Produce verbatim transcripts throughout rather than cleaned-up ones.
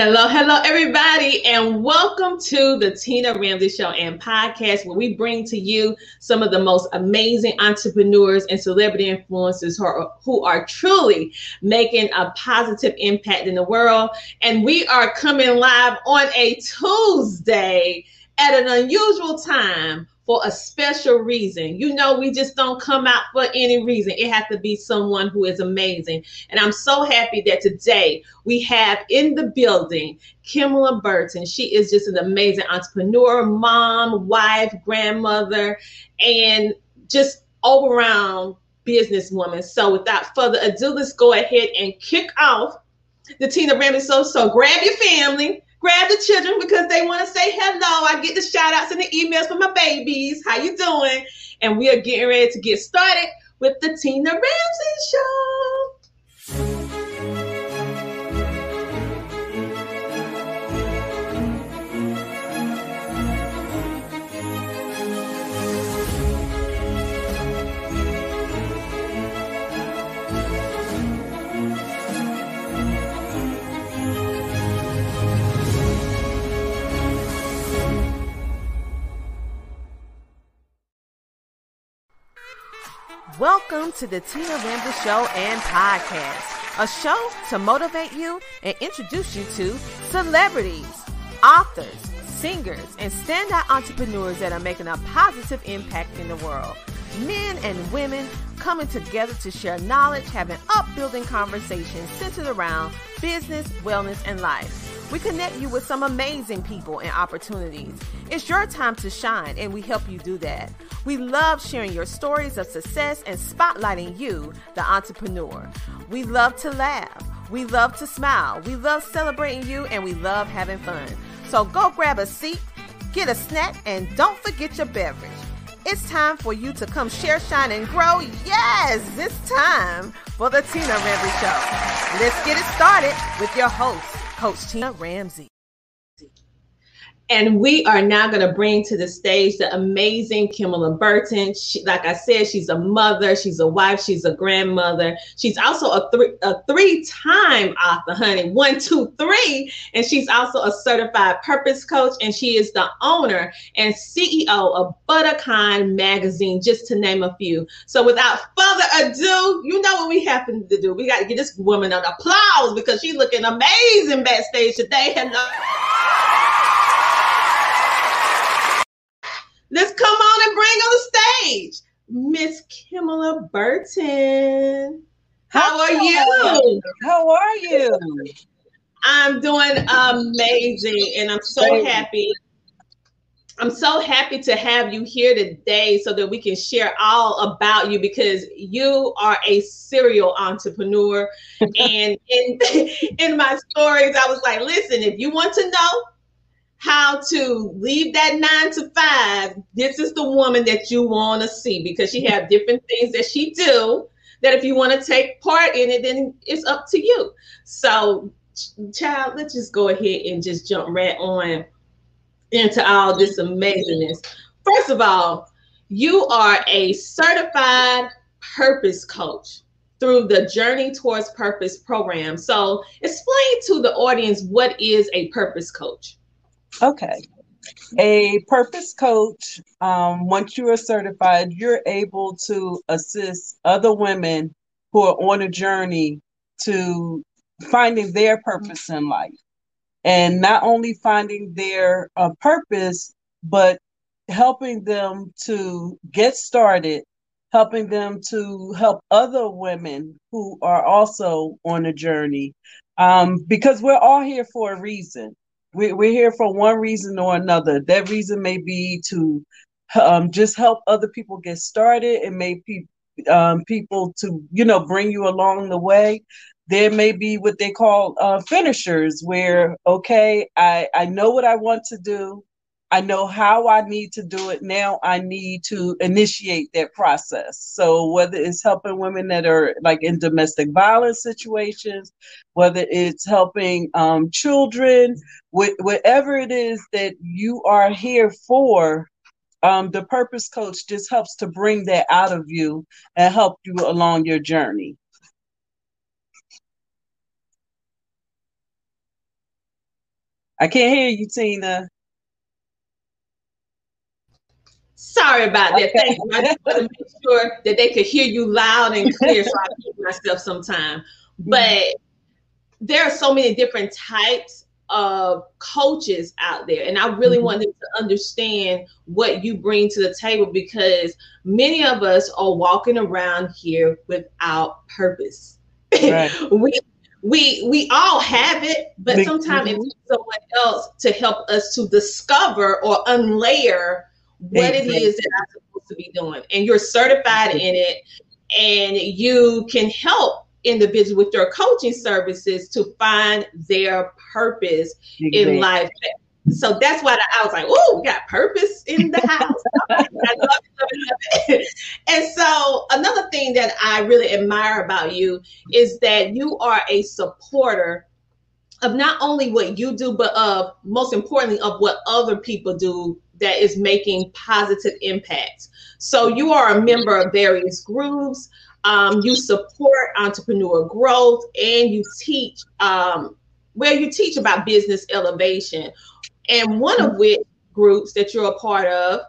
Hello, hello, everybody, and welcome to the Tina Ramsey Show and Podcast, where we bring to you some of the most amazing entrepreneurs and celebrity influencers who are, who are truly making a positive impact in the world. And we are coming live on a Tuesday at an unusual time for a special reason. You know, we just don't come out for any reason. It has to be someone who is amazing. And I'm so happy that today we have in the building Kymlah Burton. She is just an amazing entrepreneur, mom, wife, grandmother, and just all around businesswoman. So without further ado, let's go ahead and kick off the Tina Ramsey Show. So grab your family. Grab the children because they want to say hello. I get the shout outs and the emails from my babies. How you doing? And we are getting ready to get started with the Tina Ramsey Show. Welcome to the Tina Ramsey Show and Podcast, a show to motivate you and introduce you to celebrities, authors, singers, and standout entrepreneurs that are making a positive impact in the world. Men and women coming together to share knowledge, having upbuilding conversations centered around business, wellness, and life. We connect you with some amazing people and opportunities. It's your time to shine, and we help you do that. We love sharing your stories of success and spotlighting you, the entrepreneur. We love to laugh. We love to smile. We love celebrating you, and we love having fun. So go grab a seat, get a snack, and don't forget your beverage. It's time for you to come share, shine, and grow. Yes, it's time for the Tina Ramsey Show. Let's get it started with your host, Coach Tina Ramsey. And we are now going to bring to the stage the amazing Kymlah Burton. She, like I said, she's a mother, she's a wife, she's a grandmother. She's also a, th- a three-time author, honey, one, two, three. And she's also a certified purpose coach. And she is the owner and C E O of ButterCon Magazine, just to name a few. So without further ado, you know what we happen to do. We got to give this woman an applause because she's looking amazing backstage today. Hello. Let's come on and bring on the stage, Miss Kymlah Burton. How are you? How are you? I'm doing amazing, and I'm so happy. I'm so happy to have you here today so that we can share all about you because you are a serial entrepreneur. And in, in my stories, I was like, listen, if you want to know how to leave that nine to five, this is the woman that you want to see because she have different things that she do that if you want to take part in it, then it's up to you. So child, let's just go ahead and just jump right on into all this amazingness. First of all, you are a certified purpose coach through the Journey Towards Purpose program. So explain to the audience, what is a purpose coach? Okay. A purpose coach, um, once you are certified, you're able to assist other women who are on a journey to finding their purpose in life. And not only finding their uh, purpose, but helping them to get started, helping them to help other women who are also on a journey. Um, because we're all here for a reason. We're here for one reason or another. That reason may be to um, just help other people get started. It may be um, people to, you know, bring you along the way. There may be what they call uh, finishers where, okay, I, I know what I want to do. I know how I need to do it. Now I need to initiate that process. So whether it's helping women that are like in domestic violence situations, whether it's helping um, children, wh- whatever it is that you are here for, um, the purpose coach just helps to bring that out of you and help you along your journey. I can't hear you, Tina. Sorry about that. Okay. Thank you. I just want to make sure that they could hear you loud and clear, so I keep myself some time. But mm-hmm. there are so many different types of coaches out there, and I really mm-hmm. wanted to understand what you bring to the table, because many of us are walking around here without purpose. Right. we we we all have it, but the, sometimes it needs someone else to help us to discover or unlayer what exactly. it is that I'm supposed to be doing. And you're certified in it, and you can help individuals with your coaching services to find their purpose exactly. in life. So that's why I was like, "Ooh, we got purpose in the house." I love it, love it, love it. And so another thing that I really admire about you is that you are a supporter of not only what you do, but of, most importantly, of what other people do that is making positive impacts. So you are a member of various groups. Um, you support entrepreneur growth, and you teach, um, where you teach about business elevation. And one of which groups that you're a part of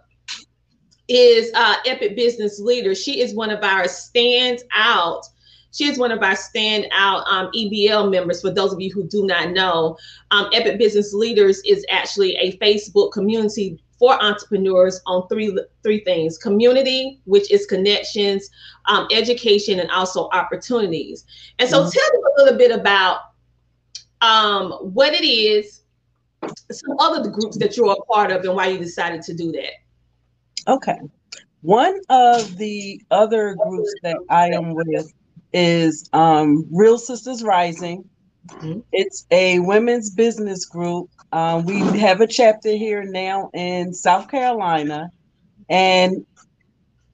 is uh, Epic Business Leaders. She is one of our stand out. She is one of our standout um, E B L members. For those of you who do not know, um, Epic Business Leaders is actually a Facebook community for entrepreneurs on three three things: community, which is connections, um, education, and also opportunities. And so mm-hmm. tell me a little bit about um, what it is, some other groups that you're a part of, and why you decided to do that. Okay. One of the other groups that I am with is um, Real Sisters Rising. Mm-hmm. It's a women's business group. Uh, we have a chapter here now in South Carolina, and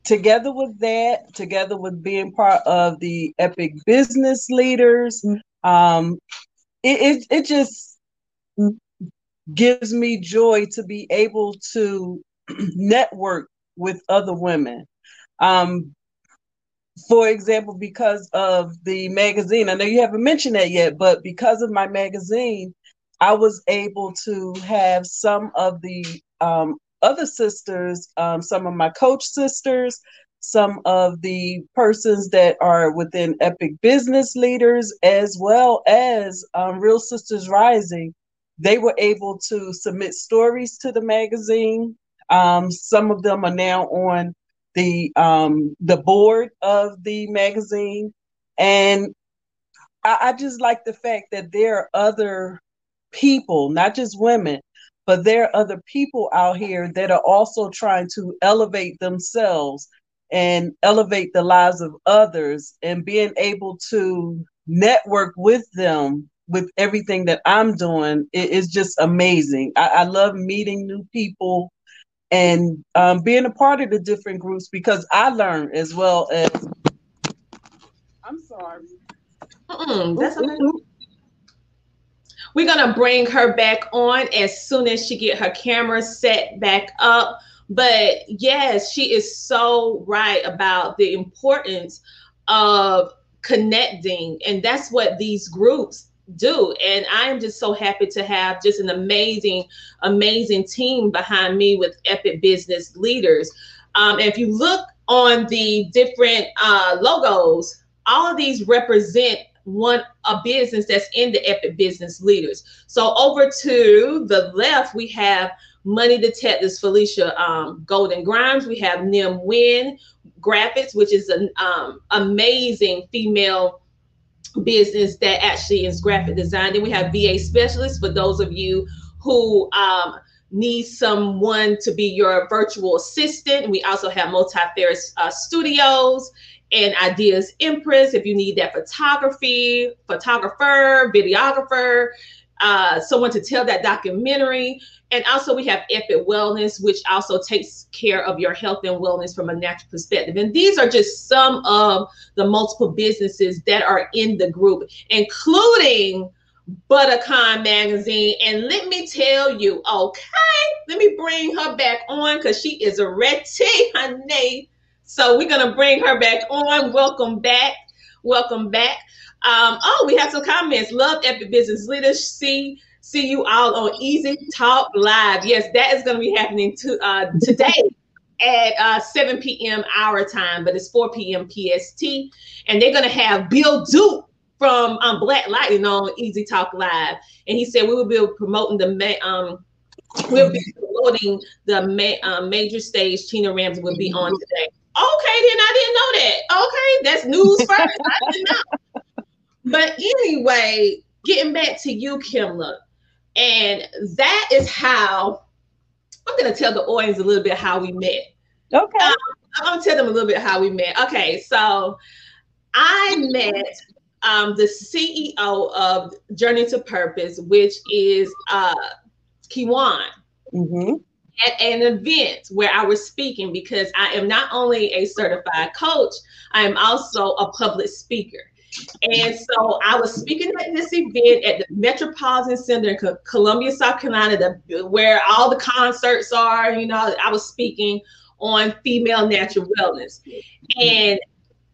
together with that, together with being part of the Epic Business Leaders, um, it, it, it just gives me joy to be able to network with other women. Um, For example, because of the magazine, I know you haven't mentioned that yet, but because of my magazine, I was able to have some of the um, other sisters, um, some of my coach sisters, some of the persons that are within Epic Business Leaders, as well as um, Real Sisters Rising. They were able to submit stories to the magazine. Um, some of them are now on the um, the board of the magazine. And I, I just like the fact that there are other people, not just women, but there are other people out here that are also trying to elevate themselves and elevate the lives of others, and being able to network with them with everything that I'm doing is just amazing. I, I love meeting new people and um, being a part of the different groups, because I learn as well as, I'm sorry. Mm-mm, that's okay. We're gonna bring her back on as soon as she get her camera set back up. But yes, she is so right about the importance of connecting, and that's what these groups do. And I'm just so happy to have just an amazing, amazing team behind me with Epic Business Leaders. Um, and if you look on the different uh, logos, all of these represent one a business that's in the Epic Business Leaders. So over to the left, we have Money Detectives, Felicia um, Golden Grimes. We have Nim Win Graphics, which is an um, amazing female business that actually is graphic design. Then we have V A Specialists, for those of you who um, need someone to be your virtual assistant. We also have Multi-Fair uh, Studios and Ideas Imprints, if you need that photography, photographer, videographer, uh, someone to tell that documentary. And also we have Epic Wellness, which also takes care of your health and wellness from a natural perspective. And these are just some of the multiple businesses that are in the group, including ButterCon Magazine. And let me tell you, okay, let me bring her back on, because she is a retty, honey. So we're going to bring her back on. Welcome back. Welcome back. Um, oh, we have some comments. Love Epic Business Leaders. See, see you all on Easy Talk Live. Yes, that is going to be happening to, uh, today at uh, seven p m our time, but it's four p m P S T. And they're going to have Bill Duke from um, Black Lightning on Easy Talk Live. And he said we will be promoting the um, we'll be promoting the ma uh, major stage. Tina Ramsey will be on today. Okay, then I didn't know that. Okay, that's news first. I didn't know. But anyway, getting back to you, Kymlah, and that is how I'm going to tell the audience a little bit how we met. Okay, um, I'm going to tell them a little bit how we met. Okay, so I met um, the C E O of Journey to Purpose, which is uh, Kiwan. Mm-hmm. At an event where I was speaking, because I am not only a certified coach, I am also a public speaker. And so I was speaking at this event at the Metropolitan Center in Columbia, South Carolina, the, where all the concerts are. You know, I was speaking on female natural wellness. And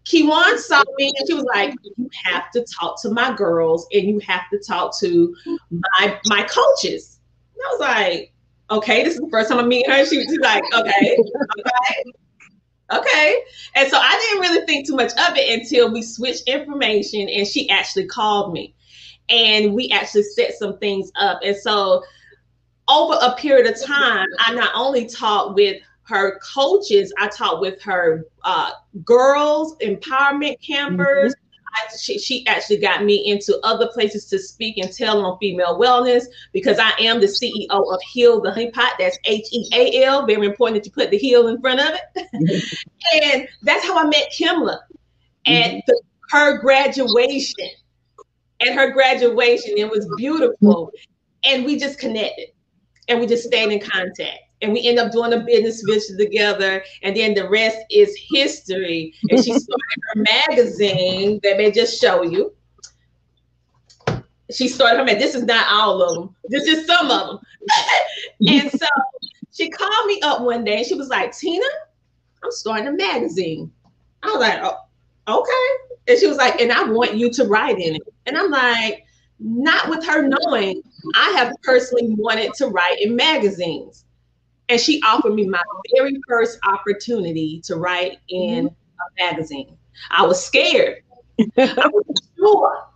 Kiwan saw me and she was like, you have to talk to my girls and you have to talk to my, my coaches. And I was like, okay, this is the first time I'm meeting her. She was like, okay, okay, okay. And so I didn't really think too much of it until we switched information and she actually called me and we actually set some things up. And so over a period of time, I not only talked with her coaches, I talked with her uh, girls, empowerment campers. Mm-hmm. I, she, she actually got me into other places to speak and tell on female wellness, because I am the C E O of Heal the Honey Pot. That's H E A L. Very important that you put the heal in front of it. And that's how I met Kymlah at mm-hmm. the, her graduation. At her graduation, it was beautiful. And we just connected and we just stayed in contact. And we end up doing a business venture together, and then the rest is history. And she started her magazine that may just show you. She started her magazine. This is not all of them. This is some of them. And so she called me up one day, and she was like, Tina, I'm starting a magazine. I was like, oh, okay. And she was like, and I want you to write in it. And I'm like, not with her knowing, I have personally wanted to write in magazines. And she offered me my very first opportunity to write in a magazine. I was scared. I wasn't sure.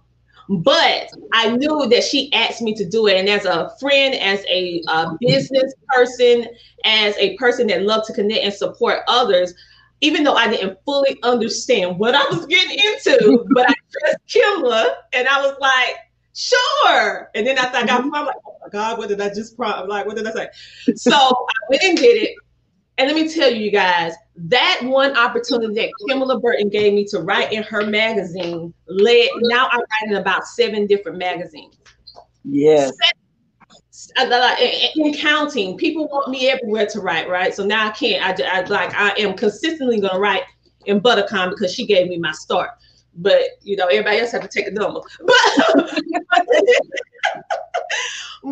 But I knew that she asked me to do it. And as a friend, as a, a business person, as a person that loved to connect and support others, even though I didn't fully understand what I was getting into, but I trust Kymlah, and I was like, sure. And then I thought, I'm like, oh my God, what did I just prompt? I'm like, what did I say? So I went and did it. And let me tell you, you guys, that one opportunity that Kymlah Burton gave me to write in her magazine led, now I write in about seven different magazines. Yes. Seven, and counting. People want me everywhere to write, right? So now I can't. I, I like I am consistently going to write in ButterCon because she gave me my start. But, you know, everybody else have to take a number. But,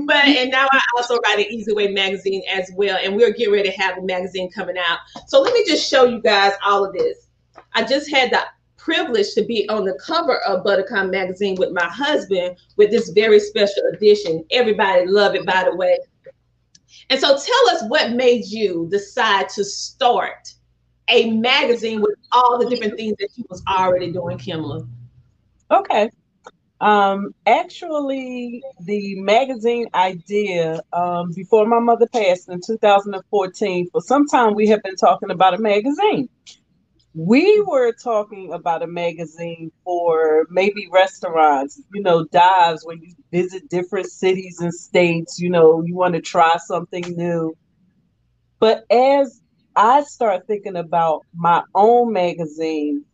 but and now I also write an Easy Way magazine as well. And we're getting ready to have a magazine coming out. So let me just show you guys all of this. I just had the privilege to be on the cover of ButterCon Magazine with my husband with this very special edition. Everybody love it, by the way. And so tell us what made you decide to start a magazine with all the different things that she was already doing, Kymlah. Okay. Um, actually, the magazine idea, um, before my mother passed in two thousand fourteen, for some time we have been talking about a magazine. We were talking about a magazine for maybe restaurants, you know, dives when you visit different cities and states, you know, you want to try something new. But as I started thinking about my own magazine,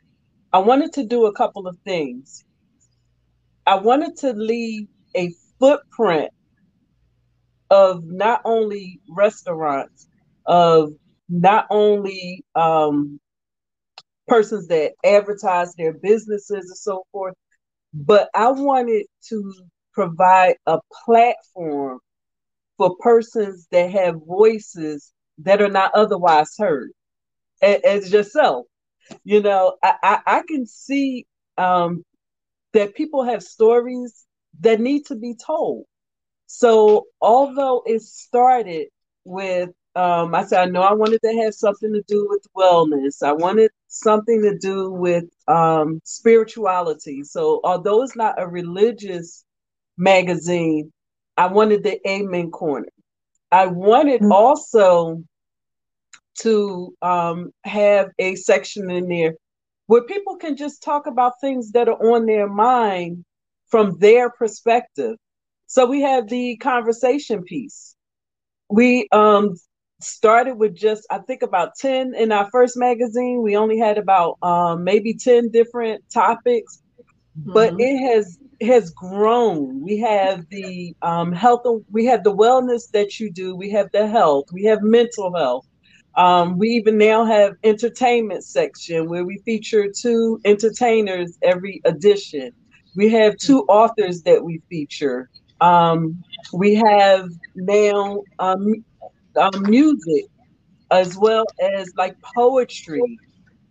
I wanted to do a couple of things. I wanted to leave a footprint of not only restaurants, of not only um, persons that advertise their businesses and so forth, but I wanted to provide a platform for persons that have voices that are not otherwise heard, as yourself. You know, I, I, I can see um, that people have stories that need to be told. So although it started with, um, I said, I know I wanted to have something to do with wellness. I wanted something to do with um, spirituality. So although it's not a religious magazine, I wanted the Amen Corner. I wanted mm-hmm. also to um, have a section in there where people can just talk about things that are on their mind from their perspective. So we have the conversation piece. We um, started with just, I think about ten in our first magazine. We only had about um, maybe ten different topics, mm-hmm. but it has has grown. We have the um, health, we have the wellness that you do. We have the health, we have mental health. Um, we even now have entertainment section where we feature two entertainers every edition. We have two authors that we feature. Um, we have now um, um, music as well as like poetry,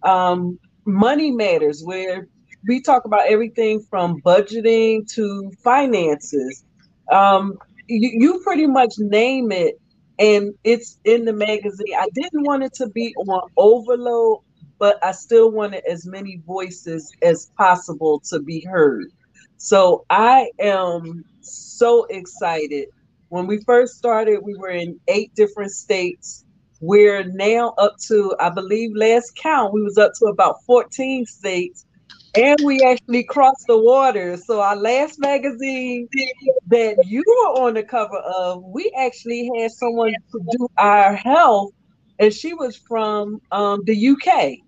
um, money matters, where we talk about everything from budgeting to finances. Um, you, you pretty much name it. And it's in the magazine. I didn't want it to be on overload, but I still wanted as many voices as possible to be heard. So I am so excited. When we first started, we were in eight different states. We're now up to, I believe last count, we was up to about fourteen states. And we actually crossed the water. So our last magazine that you were on the cover of, we actually had someone to do our health, and she was from um, the U K.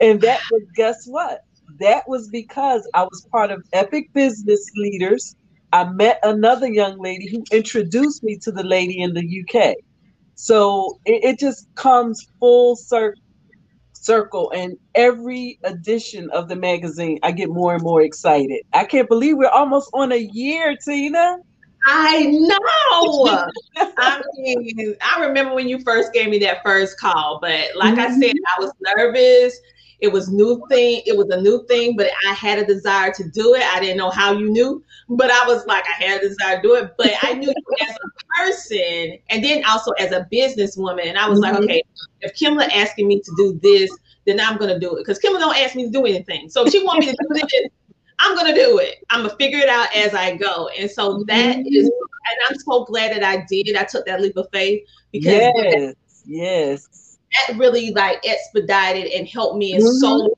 And that was, guess what? That was because I was part of Epic Business Leaders. I met another young lady who introduced me to the lady in the U K. So it, it just comes full circle. circle and every edition of the magazine I get more and more excited. I can't believe we're almost on a year, Tina. I know. I mean, I remember when you first gave me that first call, but like mm-hmm. I said, I was nervous. It was new thing. It was a new thing, but I had a desire to do it. I didn't know how you knew, but I was like, I had a desire to do it, but I knew you as a person and then also as a businesswoman. And I was mm-hmm. like, okay, if Kymlah asking me to do this, then I'm going to do it. Because Kymlah don't ask me to do anything. So if she wants me to do this, I'm going to do it. I'm going to figure it out as I go. And so that mm-hmm. is, and I'm so glad that I did. I took that leap of faith because yes, that, yes. that really like expedited and helped me in mm-hmm. so many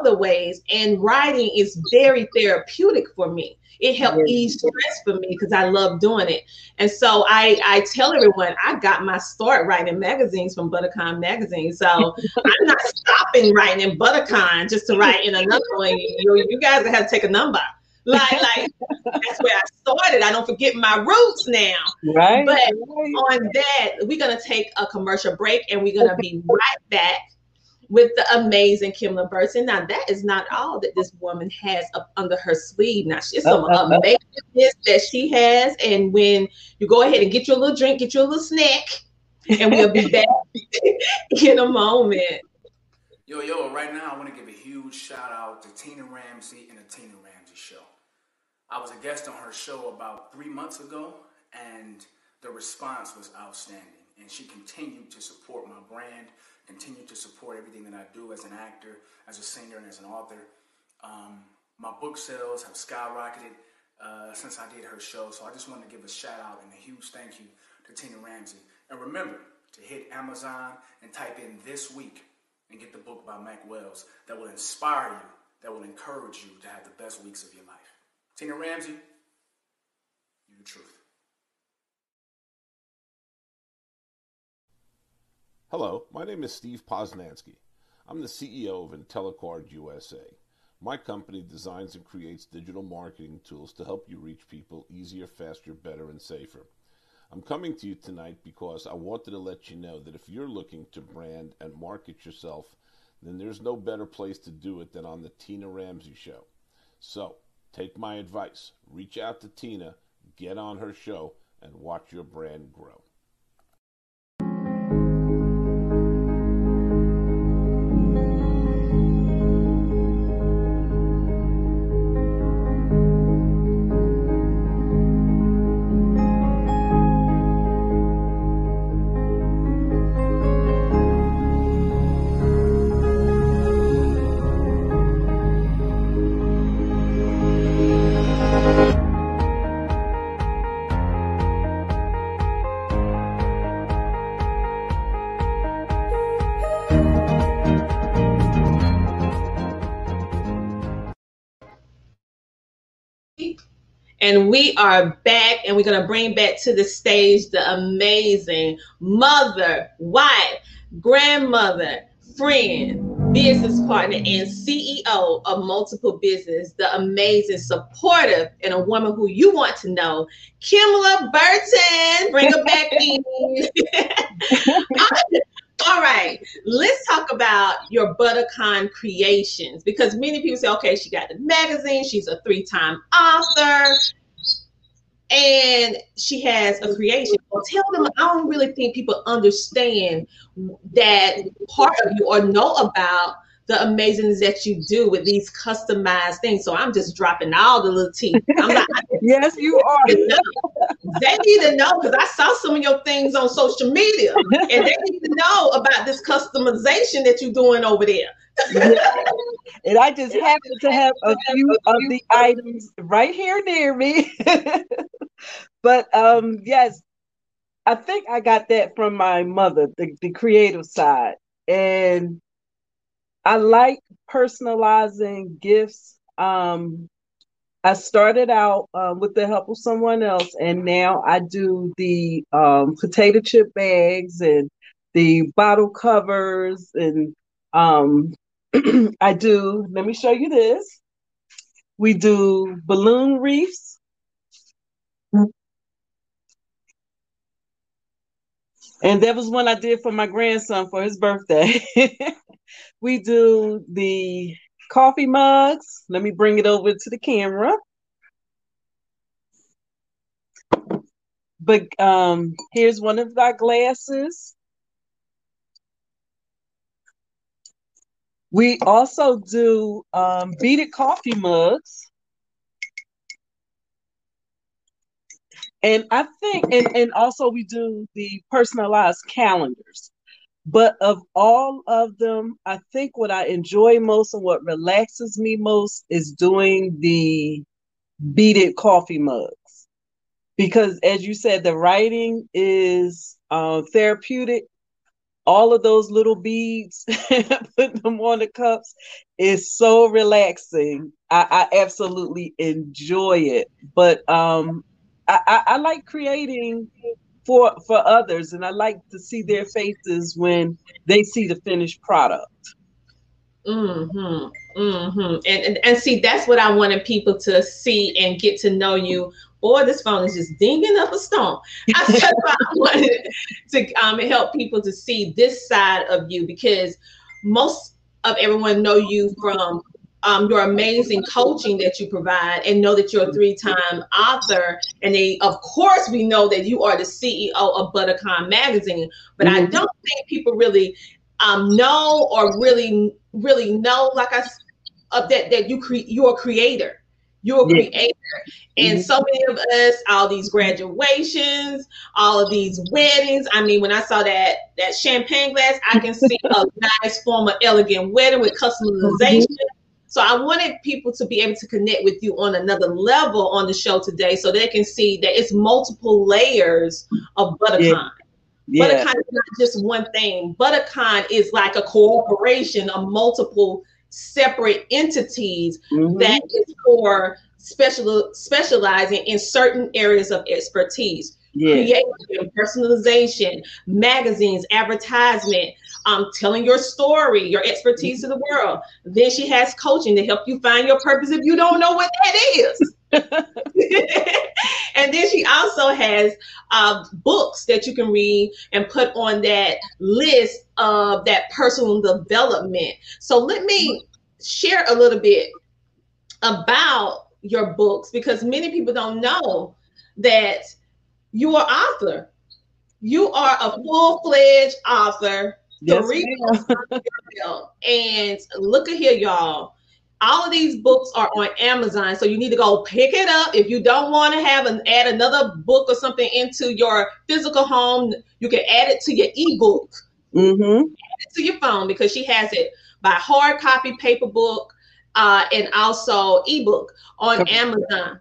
other ways. And writing is very therapeutic for me. It helped yes. ease stress for me because I love doing it. And so I, I tell everyone, I got my start writing magazines from ButterCon Magazine. So I'm not stopping writing in ButterCon just to write in another one. You, you guys have to take a number. Like, like that's where I started. I don't forget my roots now. Right. But on that, we're going to take a commercial break and we're going to be right back with the amazing Kymlah Burton. Now, that is not all that this woman has up under her sleeve. Now, she's some uh, amazingness uh, that she has. And when you go ahead and get your little drink, get your little snack, and we'll be back in a moment. Yo, yo, right now, I want to give a huge shout out to Tina Ramsey and the Tina Ramsey Show. I was a guest on her show about three months ago, and the response was outstanding. And she continued to support my brand, continued to support everything that I do as an actor, as a singer, and as an author. Um, my book sales have skyrocketed uh, since I did her show, so I just wanted to give a shout out and a huge thank you to Tina Ramsey. And remember to hit Amazon and type in This Week and get the book by Mac Wells that will inspire you, that will encourage you to have the best weeks of your life. Tina Ramsey, you're the truth. Hello, my name is Steve Posnansky. I'm the C E O of IntelliCard U S A. My company designs and creates digital marketing tools to help you reach people easier, faster, better, and safer. I'm coming to you tonight because I wanted to let you know that if you're looking to brand and market yourself, then there's no better place to do it than on the Tina Ramsey Show. So, take my advice, reach out to Tina, get on her show, and watch your brand grow. And we are back, and we're going to bring back to the stage the amazing mother, wife, grandmother, friend, business partner, and C E O of multiple business, the amazing, supportive, and a woman who you want to know, Kymlah Burton. Bring her back in. All right, let's talk about your ButterCon Creations, because many people say, okay, she got the magazine, she's a three-time author, and she has a creation. Well, tell them, I don't really think people understand that part of you or know about the amazingness that you do with these customized things. So I'm just dropping all the little tea. I'm not, yes, you are. They need to know, because I saw some of your things on social media, and they need to know about this customization that you're doing over there. And I just happen to have a few of the items right here near me. But um, yes, I think I got that from my mother, the, the creative side. And I like personalizing gifts. Um, I started out uh, with the help of someone else, and now I do the um, potato chip bags and the bottle covers. And um, I do, let me show you this. We do balloon wreaths. And that was one I did for my grandson for his birthday. We do the coffee mugs. Let me bring it over to the camera. But um, here's one of our glasses. We also do um, beaded coffee mugs. And I think, and, and also we do the personalized calendars. But of all of them, I think what I enjoy most and what relaxes me most is doing the beaded coffee mugs. Because as you said, the writing is uh, therapeutic. All of those little beads, putting them on the cups, is so relaxing. I, I absolutely enjoy it. But um, I, I, I like creating for for others, and I like to see their faces when they see the finished product. Mm-hmm, mm-hmm. And, and, and see, that's what I wanted people to see and get to know you. Boy, this phone is just dinging up a storm. I said I wanted to um, help people to see this side of you, because most of everyone know you from Um, your amazing coaching that you provide, and know that you're a three-time author. And they, of course, we know that you are the C E O of ButterCon Magazine, but mm-hmm. I don't think people really um, know or really, really know, like I of that, that you cre- you're a creator. You're a creator. Mm-hmm. And so many of us, all these graduations, all of these weddings. I mean, when I saw that that champagne glass, I can see a nice form of elegant wedding with customization. Mm-hmm. So I wanted people to be able to connect with you on another level on the show today, so they can see that it's multiple layers of ButterCon. Yeah. ButterCon is not just one thing. ButterCon is like a corporation of multiple separate entities mm-hmm. that is for special, specializing in certain areas of expertise. Yeah. Creation, personalization, magazines, advertisement, um, telling your story, your expertise to the world. Then she has coaching to help you find your purpose if you don't know what that is. And then she also has uh, books that you can read and put on that list of that personal development. So let me share a little bit about your books, because many people don't know that you are author. You are a full-fledged author. Yes, and look at here, y'all. All of these books are on Amazon, so you need to go pick it up. If you don't want to have an add another book or something into your physical home, you can add it to your ebook. Mm-hmm. Add it to your phone, because she has it by hard copy, paper book, uh, and also ebook on okay. Amazon.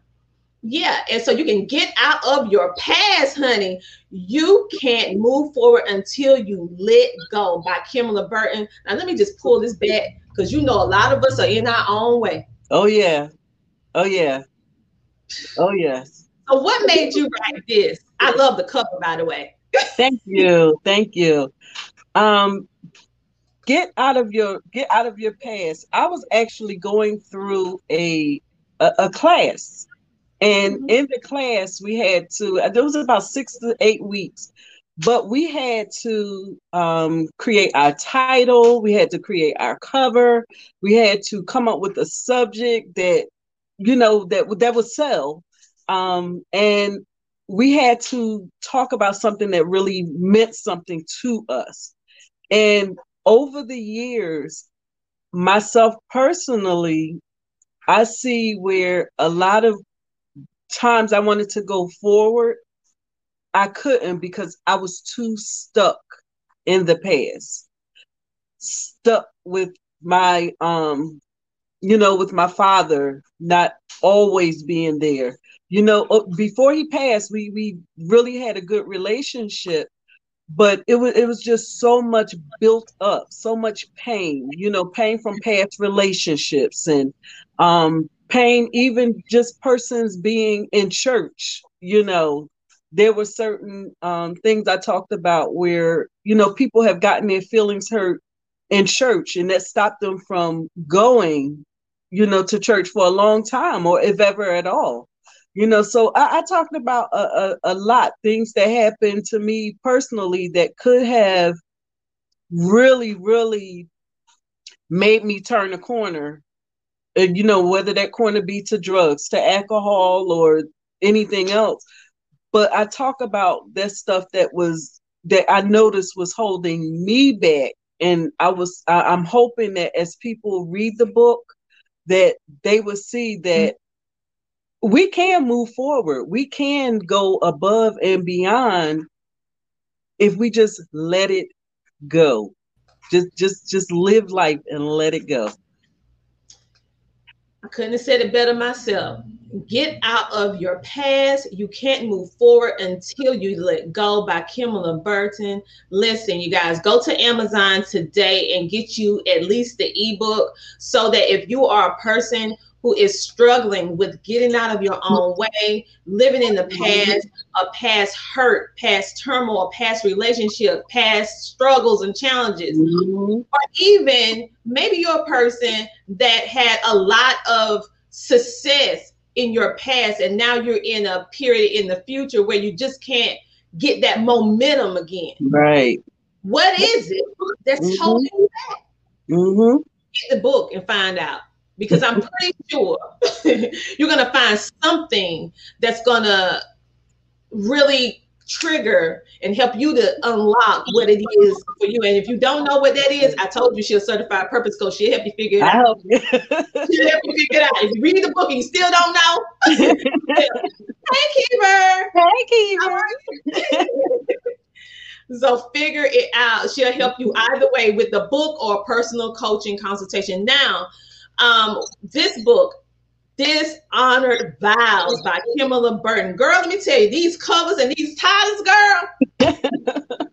Yeah, and so you can get out of your past, honey. You can't move forward until you let go, by Kymlah Burton. Now, let me just pull this back, because you know a lot of us are in our own way. Oh, yeah. Oh, yeah. Oh, yes. So what made you write this? I love the cover, by the way. Thank you. Thank you. Um, get out of your get out of your past. I was actually going through a a, a class, and mm-hmm. in the class we had to, there was about six to eight weeks, but we had to um, create our title. We had to create our cover. We had to come up with a subject that, you know, that, that would sell. Um, and we had to talk about something that really meant something to us. And over the years, myself personally, I see where a lot of times I wanted to go forward, I couldn't because I was too stuck in the past, stuck with my, um, you know, with my father not always being there. You know, before he passed, we we really had a good relationship, but it was it was just so much built up, so much pain, you know, pain from past relationships and um, pain, even just persons being in church. You know, there were certain um, things I talked about where, you know, people have gotten their feelings hurt in church, and that stopped them from going, you know, to church for a long time, or if ever at all. You know, so I, I talked about a, a, a lot, things that happened to me personally that could have really, really made me turn a corner. And, you know, whether that corner be to drugs, to alcohol, or anything else. But I talk about that stuff that was, that I noticed was holding me back. And I was, I, I'm hoping that as people read the book, that they will see that mm-hmm. we can move forward. We can go above and beyond if we just let it go. Just just just live life and let it go. I couldn't have said it better myself. Get out of your past. You can't move forward until you let go, by Kymlah Burton. Listen, you guys, go to Amazon today and get you at least the ebook, so that if you are a person who is struggling with getting out of your own way, living in the past, a past hurt, past turmoil, past relationship, past struggles and challenges. Mm-hmm. Or even maybe you're a person that had a lot of success in your past, and now you're in a period in the future where you just can't get that momentum again. Right. What is it that's mm-hmm. holding you back? Mm-hmm. Get the book and find out. Because I'm pretty sure you're going to find something that's going to really trigger and help you to unlock what it is for you. And if you don't know what that is, I told you she's a certified purpose coach. She'll help you figure it I out. She'll help you figure it out. If you read the book and you still don't know, hey, Kymlah. Hey, Kymlah. So figure it out. She'll help you either way with the book or personal coaching consultation. Now, Um, this book, Dishonored Vows by Kymlah Burton. Girl, let me tell you, these covers and these titles, girl,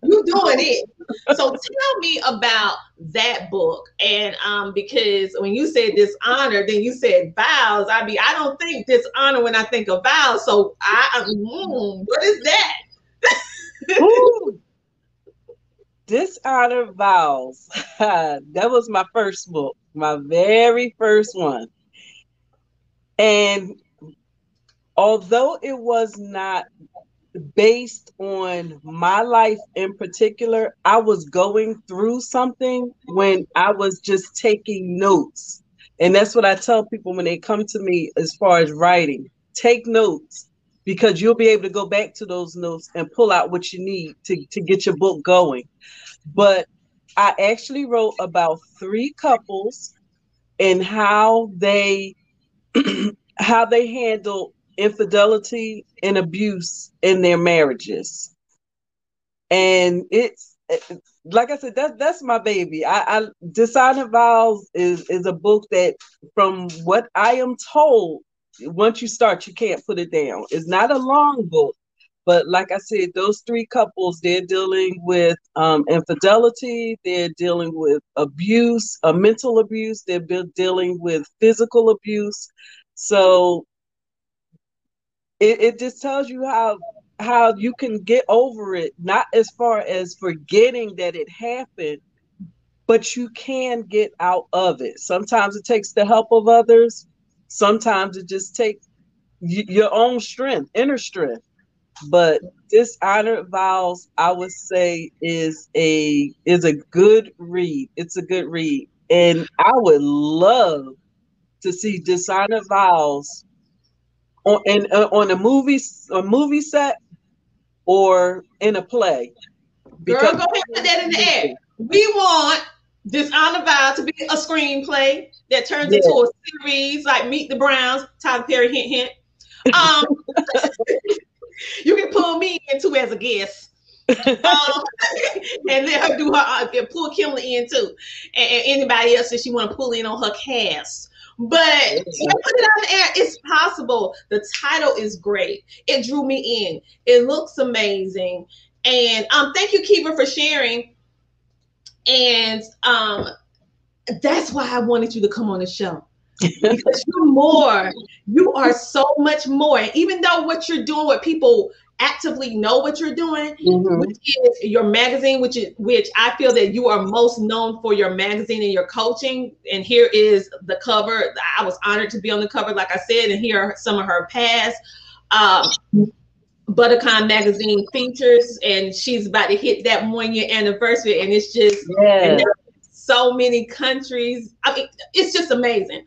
you doing it. So tell me about that book. And um, because when you said dishonor, then you said vows. I mean, I don't think dishonor when I think of vows. So I, mm, what is that? Ooh, Dishonored Vows. That was my first book. My very first one. And although it was not based on my life in particular, I was going through something when I was just taking notes. And that's what I tell people when they come to me as far as writing. Take notes, because you'll be able to go back to those notes and pull out what you need to, to get your book going. But I actually wrote about three couples and how they how they handle infidelity and abuse in their marriages. And it's like I said, that's that's my baby. I, I Dishonored Vows is is a book that, from what I am told, once you start, you can't put it down. It's not a long book. But like I said, those three couples, they're dealing with um, infidelity, they're dealing with abuse, uh, mental abuse, they're dealing with physical abuse. So it, it just tells you how how you can get over it, not as far as forgetting that it happened, but you can get out of it. Sometimes it takes the help of others. Sometimes it just takes y- your own strength, inner strength. But Dishonored Vows, I would say, is a is a good read. It's a good read. And I would love to see Dishonored Vows on and uh, on a movie a movie set or in a play. Because girl, go ahead and put that in the air. We want Dishonored Vows to be a screenplay that turns yeah. into a series like Meet the Browns, Tyler Perry, hint, hint. Um, you can pull me into as a guest. um, and let her do her, uh, pull Kymlah in too. And, and anybody else that she want to pull in on her cast. But yeah. put it on the air, it's possible. The title is great. It drew me in. It looks amazing. And um, thank you, Kiva, for sharing. And um, that's why I wanted you to come on the show. Because you're more, you are so much more. And even though what you're doing, what people actively know what you're doing, mm-hmm. which is your magazine, which is, which I feel that you are most known for your magazine and your coaching. And here is the cover. I was honored to be on the cover, like I said, and here are some of her past. Um, ButterCon Magazine features, and she's about to hit that one year anniversary, and it's just yeah. and so many countries. I mean, it's just amazing.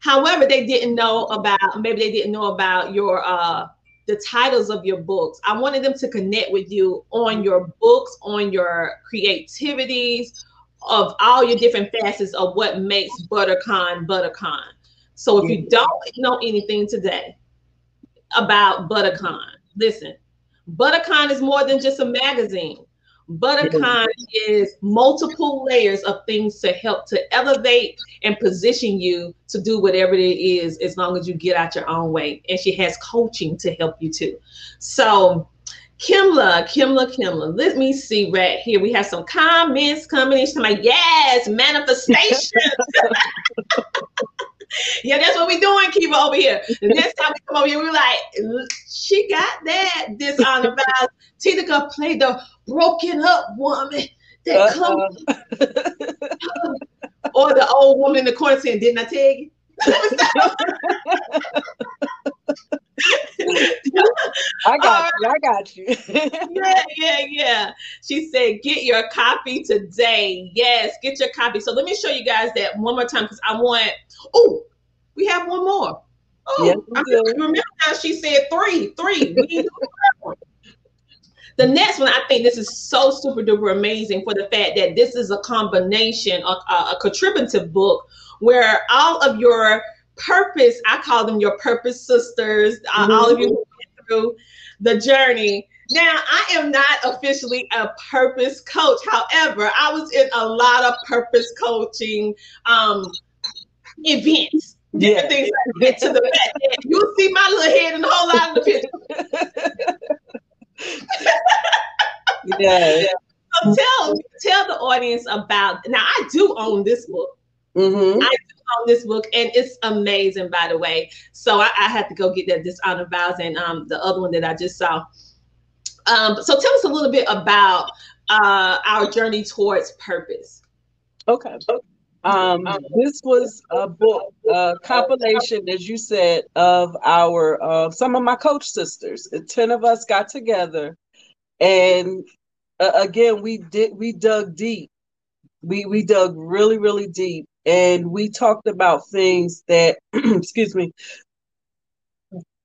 However, they didn't know about, maybe they didn't know about your uh, the titles of your books. I wanted them to connect with you on your books, on your creativities, of all your different facets of what makes ButterCon ButterCon. So if you don't know anything today about ButterCon, listen, ButterCon is more than just a magazine. ButterCon is multiple layers of things to help to elevate and position you to do whatever it is, as long as you get out your own way. And she has coaching to help you too. So Kymlah, Kymlah, Kymlah, let me see right here. We have some comments coming in. Somebody, yes, manifestation. Yeah, that's what we're doing, Kiva, over here. The next time we come over here, we're like, she got that Dishonored Vows. Tina played the broken up woman that comes, or the old woman in the corner saying, "Didn't I tell you?" I got you. I got you. yeah, yeah, yeah. She said, "Get your copy today." Yes, get your copy. So let me show you guys that one more time, because I want. Oh, we have one more. Oh, yes, I remember how she said three, three. We need one. The next one, I think this is so super duper amazing for the fact that this is a combination, a, a, a contributive book where all of your purpose, I call them your purpose sisters, uh, mm-hmm. all of you went through the journey. Now, I am not officially a purpose coach. However, I was in a lot of purpose coaching um, events. Yeah, things like that, to the fact that you'll see my little head in a whole lot of the picture. yeah. So tell tell the audience about. Now, I do own this book. Mm-hmm. I do own this book, and it's amazing, by the way. So I, I have to go get that Dishonored Vows and um the other one that I just saw. Um, so tell us a little bit about uh Our Journey Towards Purpose. Okay. okay. Um, this was a book, a compilation, as you said, of our, uh, some of my coach sisters. ten of us got together, and uh, again, we did, we dug deep. We, we dug really, really deep, and we talked about things that, excuse me,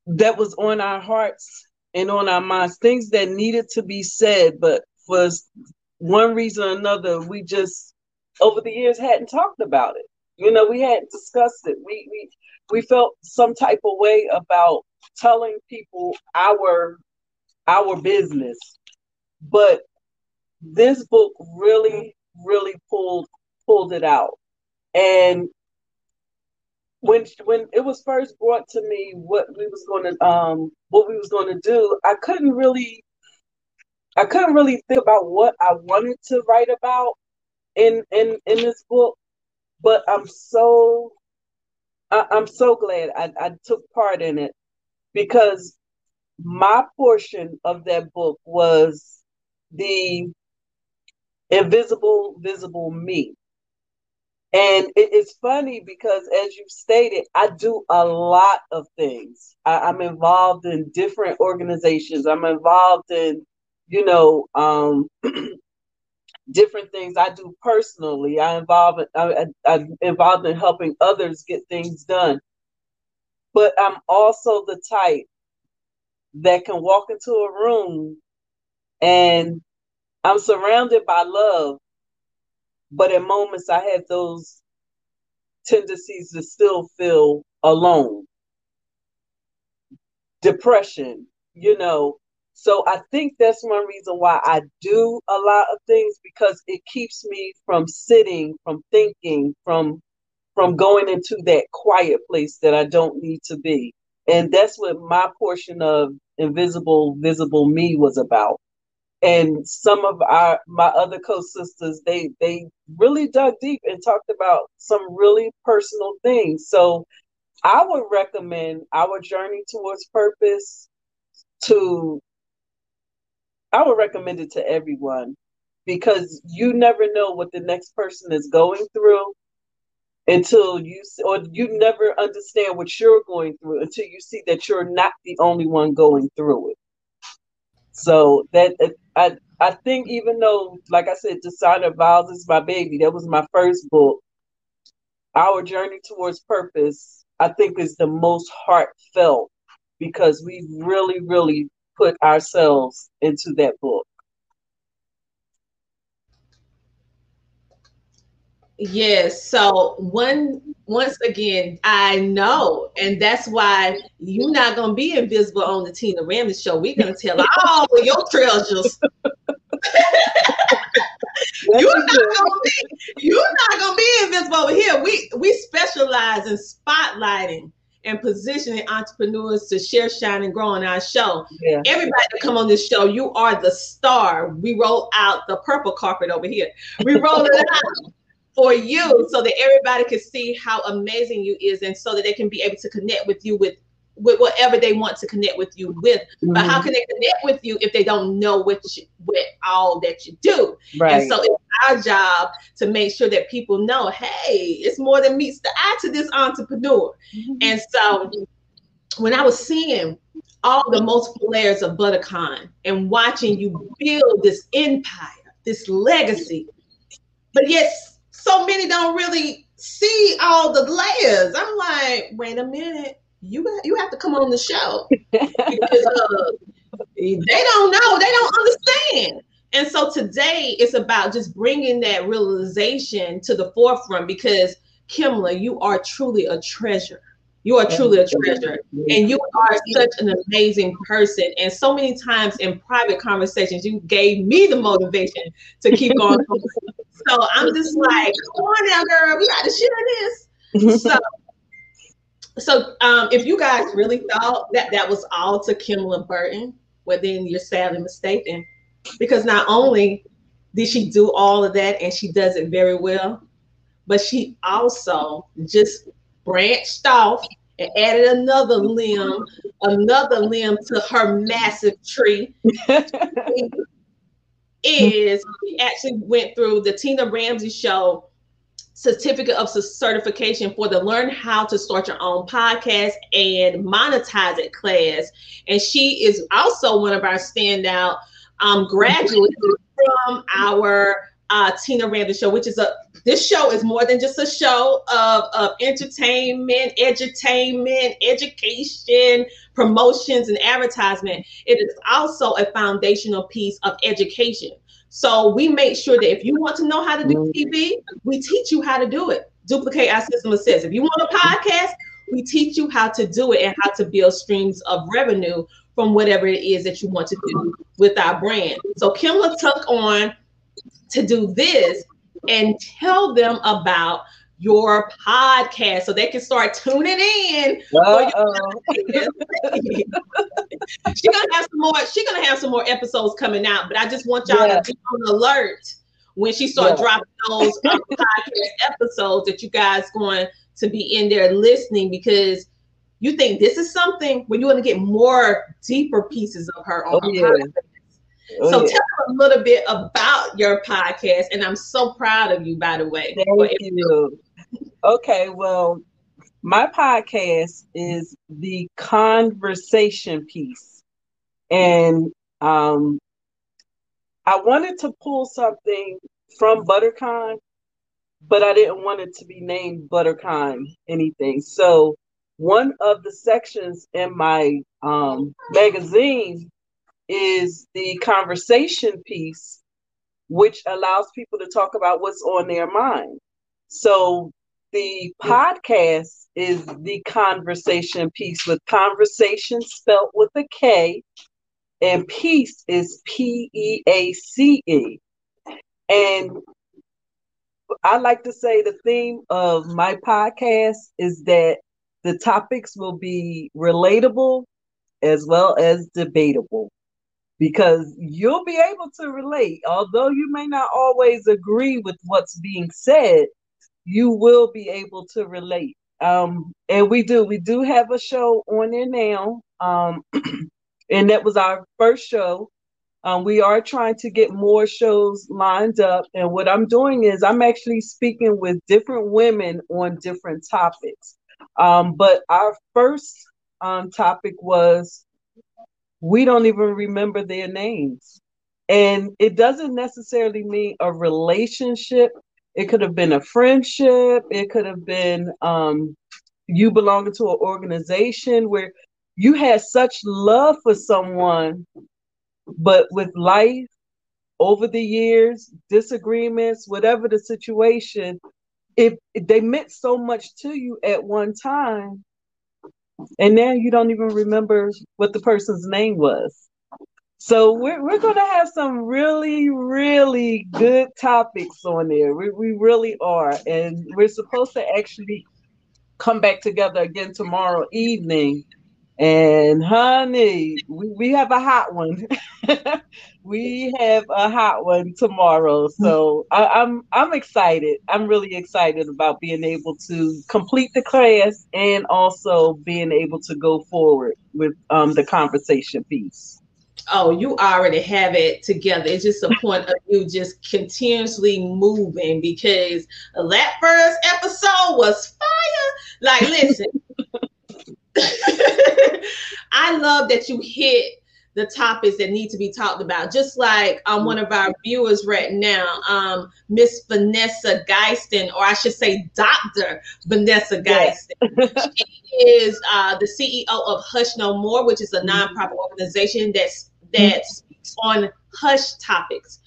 that was on our hearts and on our minds, things that needed to be said, but for one reason or another, we just, over the years, hadn't talked about it. You know, we hadn't discussed it. We we we felt some type of way about telling people our our business, but this book really, really pulled pulled it out. And when when it was first brought to me, what we was going to um what we was going to do, I couldn't really I couldn't really think about what I wanted to write about in in in this book, but I'm so I, I'm so glad I, I took part in it, because my portion of that book was the invisible, visible me. And it is funny because, as you stated, I do a lot of things. I, I'm involved in different organizations. I'm involved in, you know, um, different things I do personally. I involve, I, I, I'm involved in helping others get things done. But I'm also the type that can walk into a room and I'm surrounded by love, but at moments I had those tendencies to still feel alone, depression, you know. So I think that's one reason why I do a lot of things, because it keeps me from sitting, from thinking, from from going into that quiet place that I don't need to be. And that's what my portion of Invisible, Visible Me was about. And some of our my other co-sisters, they they really dug deep and talked about some really personal things. So I would recommend Our Journey Towards Purpose to, I would recommend it to everyone, because you never know what the next person is going through until you, or you never understand what you're going through until you see that you're not the only one going through it. So that I I think, even though, like I said, Dishonored Vows is my baby, that was my first book, Our Journey Towards Purpose, I think, is the most heartfelt, because we really, really put ourselves into that book. Yes. So one, once again, I know, and that's why you're not going to be invisible on the Tina Ramsey show. We're going to tell all of your treasures. You're not going to be, you're not going to be invisible over here. We we specialize in spotlighting and positioning entrepreneurs to share, shine, and grow on our show. Yeah. Everybody that come on this show, you are the star. We roll out the purple carpet over here. We roll it out for you, so that everybody can see how amazing you is, and so that they can be able to connect with you with, with whatever they want to connect with you with. Mm-hmm. But how can they connect with you if they don't know what, you, what all that you do? Right. And so it's our job to make sure that people know, hey, it's more than meets the eye to this entrepreneur. Mm-hmm. And so when I was seeing all the multiple layers of ButterCon and watching you build this empire, this legacy, but yet so many don't really see all the layers. I'm like, wait a minute, you got, you have to come on the show. Because, uh, they don't know, they don't understand. And so today it's about just bringing that realization to the forefront, because Kymlah, you are truly a treasure. You are truly a treasure, and you are such an amazing person. And so many times in private conversations, you gave me the motivation to keep going. So I'm just like, come on now, girl, we got to share this. So, so um, if you guys really thought that that was all to Kymlah Burton, well, then you're sadly mistaken, because not only did she do all of that and she does it very well, but she also just branched off and added another limb, another limb to her massive tree. Is we actually went through the Tina Ramsey show certificate of certification for the Learn How to Start Your Own Podcast and Monetize It class. And she is also one of our standout um, graduates from our uh, Tina Ramsey show, which is a, this show is more than just a show of, of entertainment, edutainment, education, promotions, and advertisement. It is also a foundational piece of education. So we make sure that if you want to know how to do T V, we teach you how to do it. Duplicate our system of success. If you want a podcast, we teach you how to do it and how to build streams of revenue from whatever it is that you want to do with our brand. So Kymlah took on to do this, and tell them about your podcast so they can start tuning in. She's gonna have some more. She's gonna have some more episodes coming out, but I just want y'all yeah. to be on alert when she starts yeah. dropping those podcast episodes, that you guys going to be in there listening, because you think this is something where you want to get more deeper pieces of her on oh, yeah. her podcast. Oh, so yeah. tell us a little bit about your podcast. And I'm so proud of you, by the way. Thank you. Okay, well, my podcast is the conversation piece. And um, I wanted to pull something from ButterCon, but I didn't want it to be named ButterCon anything. So one of the sections in my um, magazine is the conversation piece, which allows people to talk about what's on their mind. So the podcast is the conversation piece, with conversation spelt with a K, and peace is P E A C E. And I like to say the theme of my podcast is that the topics will be relatable as well as debatable, because you'll be able to relate. Although you may not always agree with what's being said, you will be able to relate. Um, and we do. We do have a show on there now. Um, and that was our first show. Um, we are trying to get more shows lined up. And what I'm doing is I'm actually speaking with different women on different topics. Um, but our first um, topic was, we don't even remember their names. And it doesn't necessarily mean a relationship. It could have been a friendship. It could have been um, you belonging to an organization where you had such love for someone, but with life over the years, disagreements, whatever the situation, if they meant so much to you at one time, and now you don't even remember what the person's name was. So we're we're going to have some really, really good topics on there. We we really are. And we're supposed to actually come back together again tomorrow evening. And honey, we, we have a hot one. We have a hot one tomorrow. So I, I'm I'm excited. I'm really excited about being able to complete the class and also being able to go forward with um, the conversation piece. Oh, you already have it together. It's just a point of you just continuously moving, because that first episode was fire. Like, listen, I love that you hit the topics that need to be talked about. Just like um, one of our viewers right now, um, Miss Vanessa Geiston, or I should say Doctor Vanessa Geiston. Yes. She is uh, the C E O of Hush No More, which is a nonprofit organization that's, that speaks on hush topics.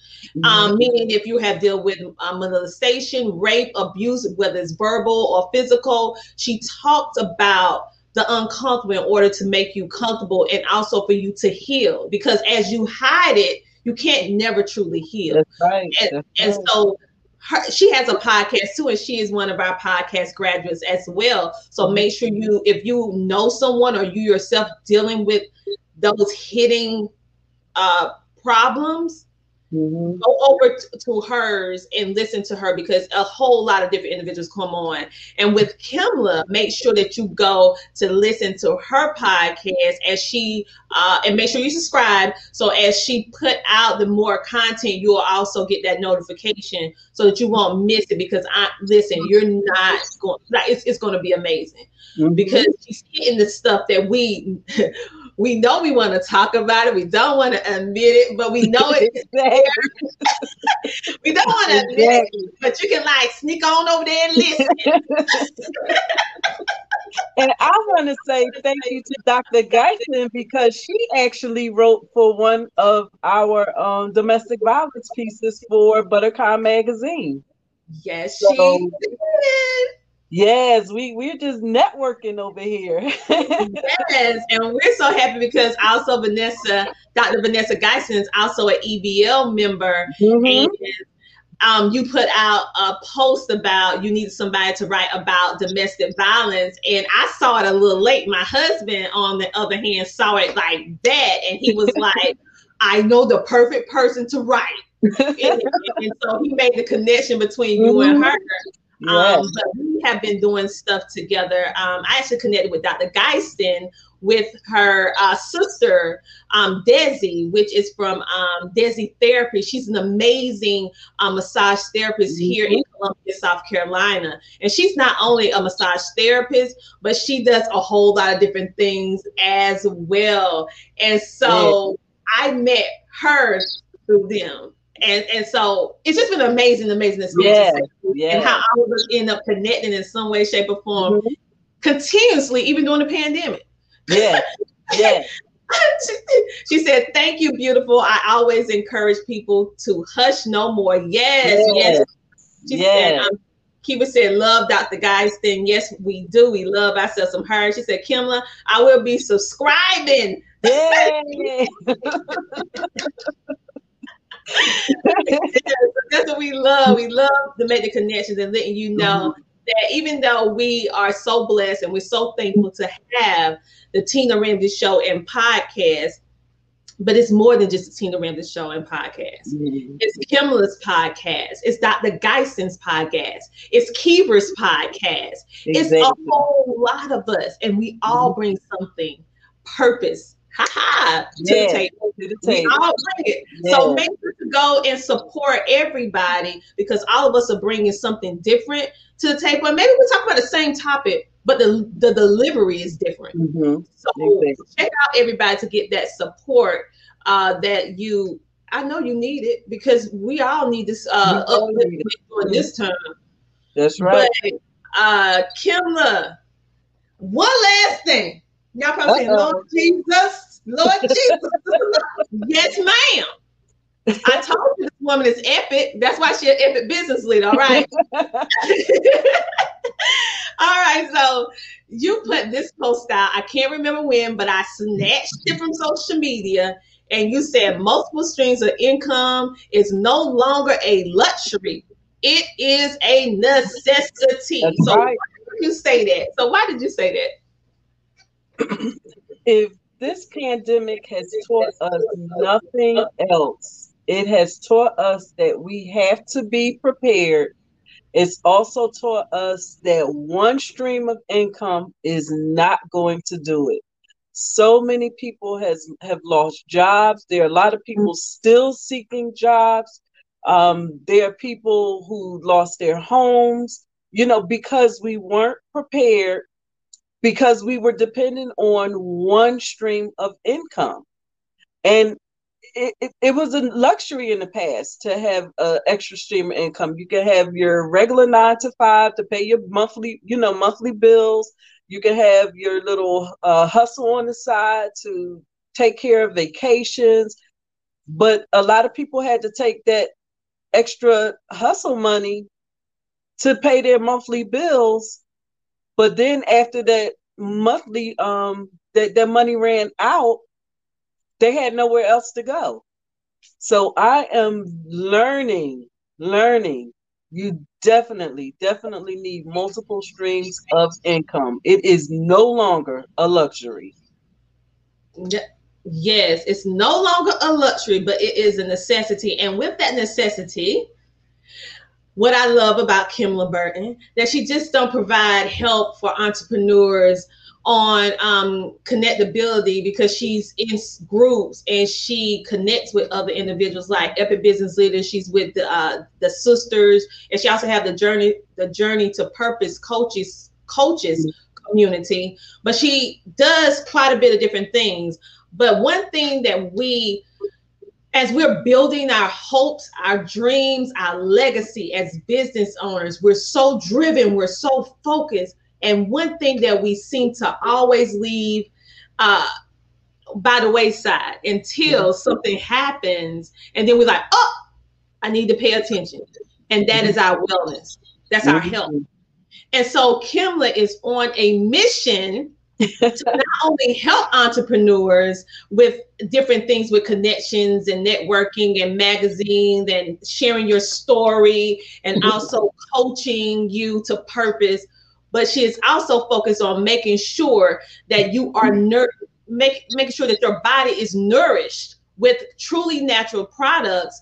Um, meaning if you have dealt with um, molestation, rape, abuse, whether it's verbal or physical, she talked about the uncomfortable in order to make you comfortable and also for you to heal, because as you hide it, you can't never truly heal. That's right. And, That's and right. so her, she has a podcast too, and she is one of our podcast graduates as well. So make sure you, if you know someone or you yourself dealing with those hitting uh, problems, mm-hmm. go over t- to hers and listen to her, because a whole lot of different individuals come on. And with Kymlah, make sure that you go to listen to her podcast as she uh, and make sure you subscribe. So as she put out the more content, you will also get that notification so that you won't miss it. Because I listen, you're not going. Like, it's it's going to be amazing, mm-hmm. because she's hitting the stuff that we. We know we want to talk about it. We don't want to admit it, but we know it. We don't want to admit it, but you can like sneak on over there and listen. And I want to say thank you to Doctor Geiston, because she actually wrote for one of our um, domestic violence pieces for ButterCon Magazine. Yes, she so, did. Yes, we, we're just networking over here. Yes, and we're so happy because also Vanessa, Doctor Vanessa Geiston is also an E B L member. Mm-hmm. And um, you put out a post about you needed somebody to write about domestic violence. And I saw it a little late. My husband, on the other hand, saw it like that. And he was like, I know the perfect person to write. And, and so he made the connection between you mm-hmm. and her. Yes. Um, but we have been doing stuff together. Um, I actually connected with Doctor Geiston with her uh, sister, um, Desi, which is from um, Desi Therapy. She's an amazing uh, massage therapist mm-hmm. here in Columbia, South Carolina. And she's not only a massage therapist, but she does a whole lot of different things as well. And so yeah. I met her through them. And and so it's just been amazing, amazing experience. Yeah, yeah. And how all of us end up connecting in some way, shape, or form mm-hmm. continuously, even during the pandemic. Yeah, yeah. she, she said, thank you, beautiful. I always encourage people to hush no more. Yes, yes. yes. She yes. said, um, Kiva said, love Doctor Geiston. Yes, we do. We love ourselves some her. She said, Kymlah, I will be subscribing. Yeah. Yeah, so that's what we love. We love to make the connections and letting you know mm-hmm. that even though we are so blessed and we're so thankful to have the Tina Ramsey Show and podcast, but it's more than just the Tina Ramsey Show and podcast. Mm-hmm. It's Kymlah's podcast. It's Doctor Geiston's podcast. It's Kibra's podcast. Exactly. It's a whole lot of us, and we all mm-hmm. bring something, purpose, ha ha, to yeah. the table. To the table. We all bring it. Yeah. So make sure to go and support everybody, because all of us are bringing something different to the table. And maybe we're talking about the same topic, but the, the delivery is different. Mm-hmm. So exactly. check out everybody to get that support uh, that you, I know you need it, because we all need this uh, upliftment during this time. That's right. But uh, Kymlah, one last thing. Y'all probably saying, Lord Jesus, Lord Jesus. Yes, ma'am. I told you this woman is epic. That's why she's an epic business leader, all right? All right, so you put this post out. I can't remember when, but I snatched it from social media, and you said multiple streams of income is no longer a luxury. It is a necessity. That's so right. Why did you say that? So why did you say that? If this pandemic has taught us nothing else, it has taught us that we have to be prepared. It's also taught us that one stream of income is not going to do it. So many people has have lost jobs. There are a lot of people still seeking jobs. Um, there are people who lost their homes, you know, because we weren't prepared. Because we were dependent on one stream of income. And it, it, it was a luxury in the past to have an extra stream of income. You can have your regular nine to five to pay your monthly, you know, monthly bills. You can have your little uh, hustle on the side to take care of vacations. But a lot of people had to take that extra hustle money to pay their monthly bills. But then after that monthly, um, that, that money ran out, they had nowhere else to go. So I am learning, learning. You definitely, definitely need multiple streams of income. It is no longer a luxury. Yes, it's no longer a luxury, but it is a necessity. And with that necessity, what I love about Kymlah Burton, that she just don't provide help for entrepreneurs on um, connectability, because she's in groups and she connects with other individuals like Epic Business Leaders. She's with the, uh, the sisters, and she also have the journey, the Journey to Purpose coaches, coaches mm-hmm. community. But she does quite a bit of different things. But one thing that we, as we're building our hopes, our dreams, our legacy as business owners, we're so driven, we're so focused. And one thing that we seem to always leave uh, by the wayside until yeah. something happens. And then we're like, oh, I need to pay attention. And that mm-hmm. is our wellness. That's mm-hmm. our health. And so Kymlah is on a mission to not only help entrepreneurs with different things, with connections and networking and magazines and sharing your story, and also coaching you to purpose, but she is also focused on making sure that you are nour- make, making sure that your body is nourished with truly natural products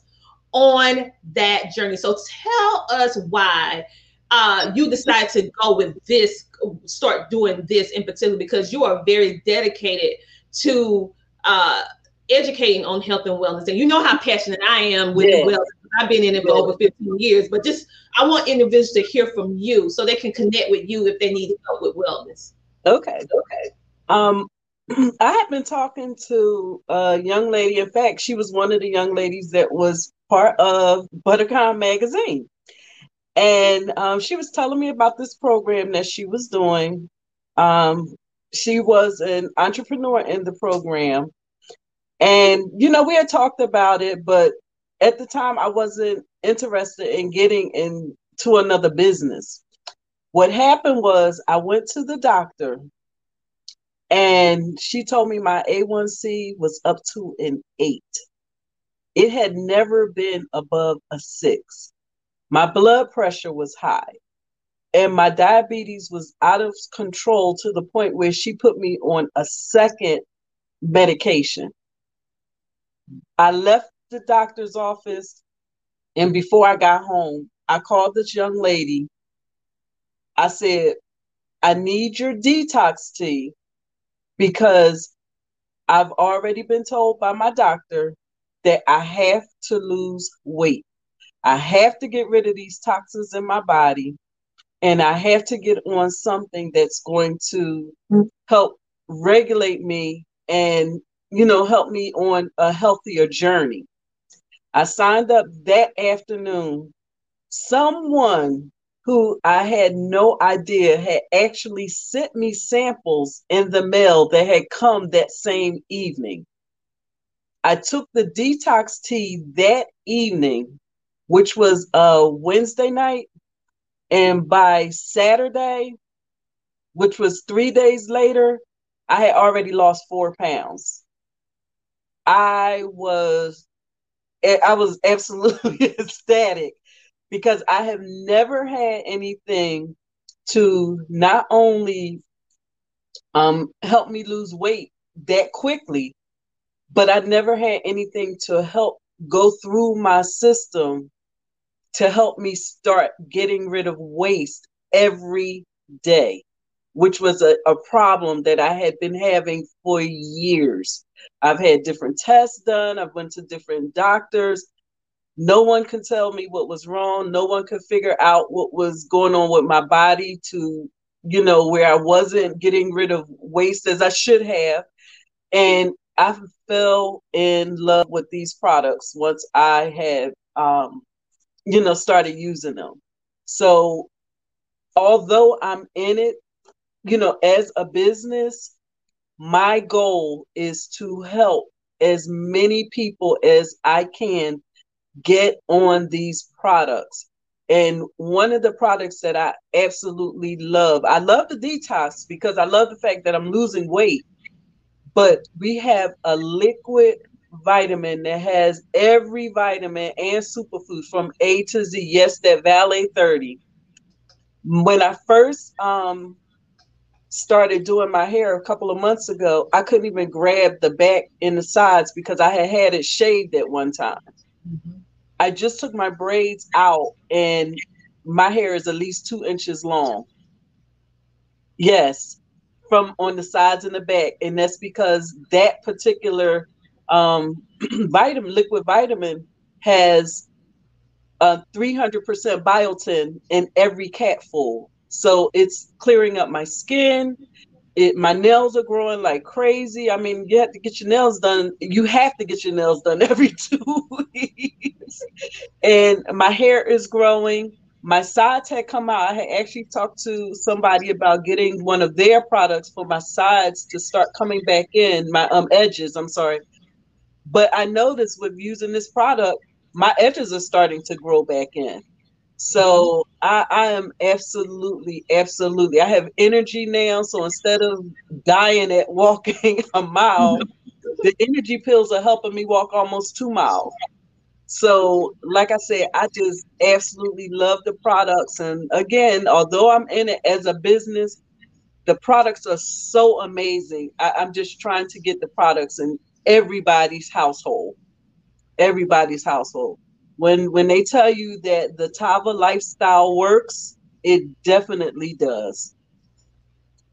on that journey. So tell us why uh, you decide to go with this, start doing this in particular, because you are very dedicated to uh, educating on health and wellness. And you know how passionate I am with yes. wellness. I've been in it for yes. over fifteen years, but just I want individuals to hear from you so they can connect with you if they need help with wellness. Okay. Okay. Um, I had been talking to a young lady. In fact, she was one of the young ladies that was part of ButterCon Magazine. And um, she was telling me about this program that she was doing. Um, she was an entrepreneur in the program. And, you know, we had talked about it, but at the time I wasn't interested in getting into another business. What happened was I went to the doctor and she told me my A one C was up to an eight. It had never been above a six. My blood pressure was high and my diabetes was out of control to the point where she put me on a second medication. I left the doctor's office, and before I got home, I called this young lady. I said, I need your detox tea because I've already been told by my doctor that I have to lose weight. I have to get rid of these toxins in my body, and I have to get on something that's going to help regulate me and, you know, help me on a healthier journey. I signed up that afternoon. Someone who I had no idea had actually sent me samples in the mail that had come that same evening. I took the detox tea that evening, which was a Wednesday night. And by Saturday, which was three days later, I had already lost four pounds. I was, I was absolutely ecstatic because I have never had anything to not only um, help me lose weight that quickly, but I never had anything to help go through my system to help me start getting rid of waste every day, which was a, a problem that I had been having for years. I've had different tests done. I've went to different doctors. No one could tell me what was wrong. No one could figure out what was going on with my body to, you know, where I wasn't getting rid of waste as I should have. And I fell in love with these products once I had, um, you know, started using them. So although I'm in it, you know, as a business, my goal is to help as many people as I can get on these products. And one of the products that I absolutely love, I love the detox because I love the fact that I'm losing weight, but we have a liquid vitamin that has every vitamin and superfood from A to Z. Yes, that Valet thirty. When I first um, started doing my hair a couple of months ago, I couldn't even grab the back and the sides because I had had it shaved at one time. Mm-hmm. I just took my braids out and my hair is at least two inches long. Yes, from on the sides and the back. And that's because that particular um, vitamin, liquid vitamin has a three hundred percent biotin in every capful. So it's clearing up my skin. It, my nails are growing like crazy. I mean, you have to get your nails done. You have to get your nails done every two weeks. And my hair is growing. My sides had come out. I had actually talked to somebody about getting one of their products for my sides to start coming back in, my um edges, I'm sorry. But I noticed with using this product, my edges are starting to grow back in. So I, I am absolutely, absolutely, I have energy now. So instead of dying at walking a mile, the energy pills are helping me walk almost two miles. So like I said, I just absolutely love the products. And again, although I'm in it as a business, the products are so amazing. I, I'm just trying to get the products in everybody's household, everybody's household. When when they tell you that the Tava lifestyle works, It definitely does.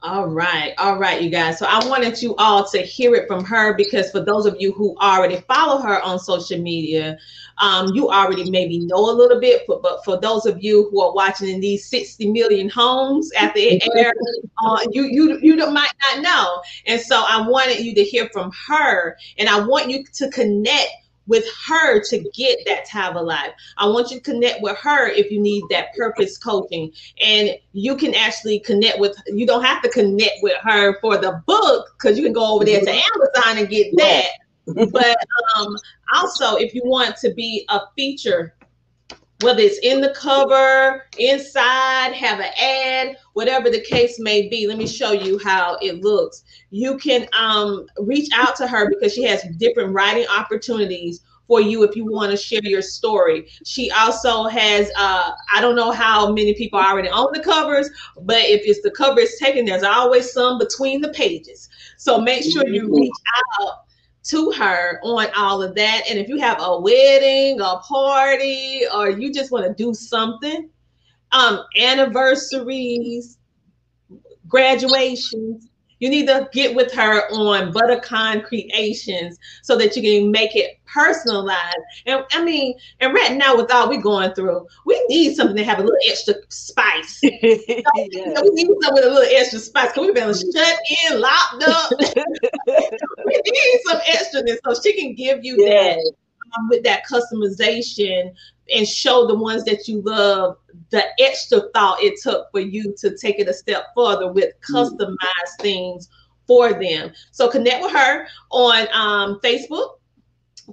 All right. All right, you guys. So I wanted you all to hear it from her, because for those of you who already follow her on social media, um, you already maybe know a little bit. But, but for those of you who are watching in these sixty million homes after it aired, uh, you, you, you might not know. And so I wanted you to hear from her, and I want you to connect with her to get that Tava Life. I want you to connect with her if you need that purpose coaching. And you can actually connect with, you don't have to connect with her for the book, because you can go over there to Amazon and get that. But um, also, if you want to be a feature, whether it's in the cover, inside, have an ad, whatever the case may be, let me show you how it looks. You can um, reach out to her, because she has different writing opportunities for you if you want to share your story. She also has, uh, I don't know how many people are already on the covers, but if it's the cover is taken, there's always some between the pages. So make sure you reach out to her on all of that. And if you have a wedding, a party, or you just want to do something, um, anniversaries, graduations, you need to get with her on ButterCon Creations so that you can make it personalized. And I mean, and right now with all we're going through, we need something to have a little extra spice. So, yes. You know, we need something with a little extra spice, because we've been shut in, locked up. We need some extraness, so she can give you yes. that um, with that customization, and show the ones that you love the extra thought it took for you to take it a step further with customized mm-hmm. things for them. So connect with her on um, Facebook.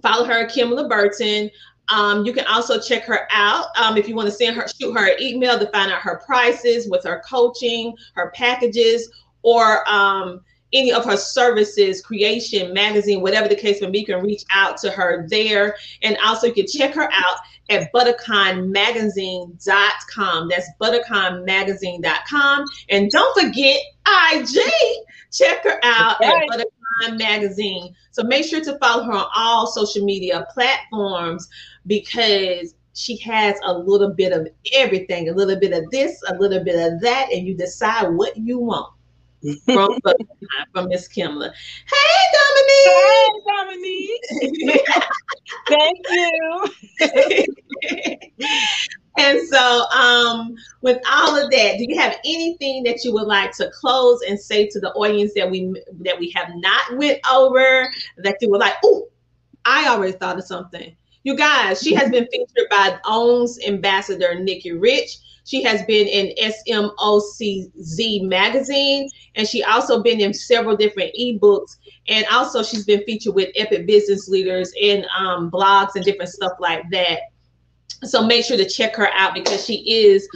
Follow her, Kymlah Burton. Um, you can also check her out um, if you want to send her, shoot her an email to find out her prices with her coaching, her packages, or um, any of her services, creation, magazine, whatever the case may be. You can reach out to her there. And also you can check her out at buttercon magazine dot com. That's buttercon magazine dot com. And don't forget I G. Check her out right. at ButterCon Magazine. So make sure to follow her on all social media platforms, because she has a little bit of everything, a little bit of this, a little bit of that, and you decide what you want. From from Miss Kymlah. Hey, Dominique. Hey, Dominique. Thank you. And so, um, with all of that, do you have anything that you would like to close and say to the audience that we that we have not went over, that you were like, "Ooh, I already thought of something." You guys, she has been featured by O W N's ambassador Nikki Rich. She has been in S M O C Z magazine, and she also been in several different ebooks. And also she's been featured with Epic Business Leaders and um, blogs and different stuff like that. So make sure to check her out, because she is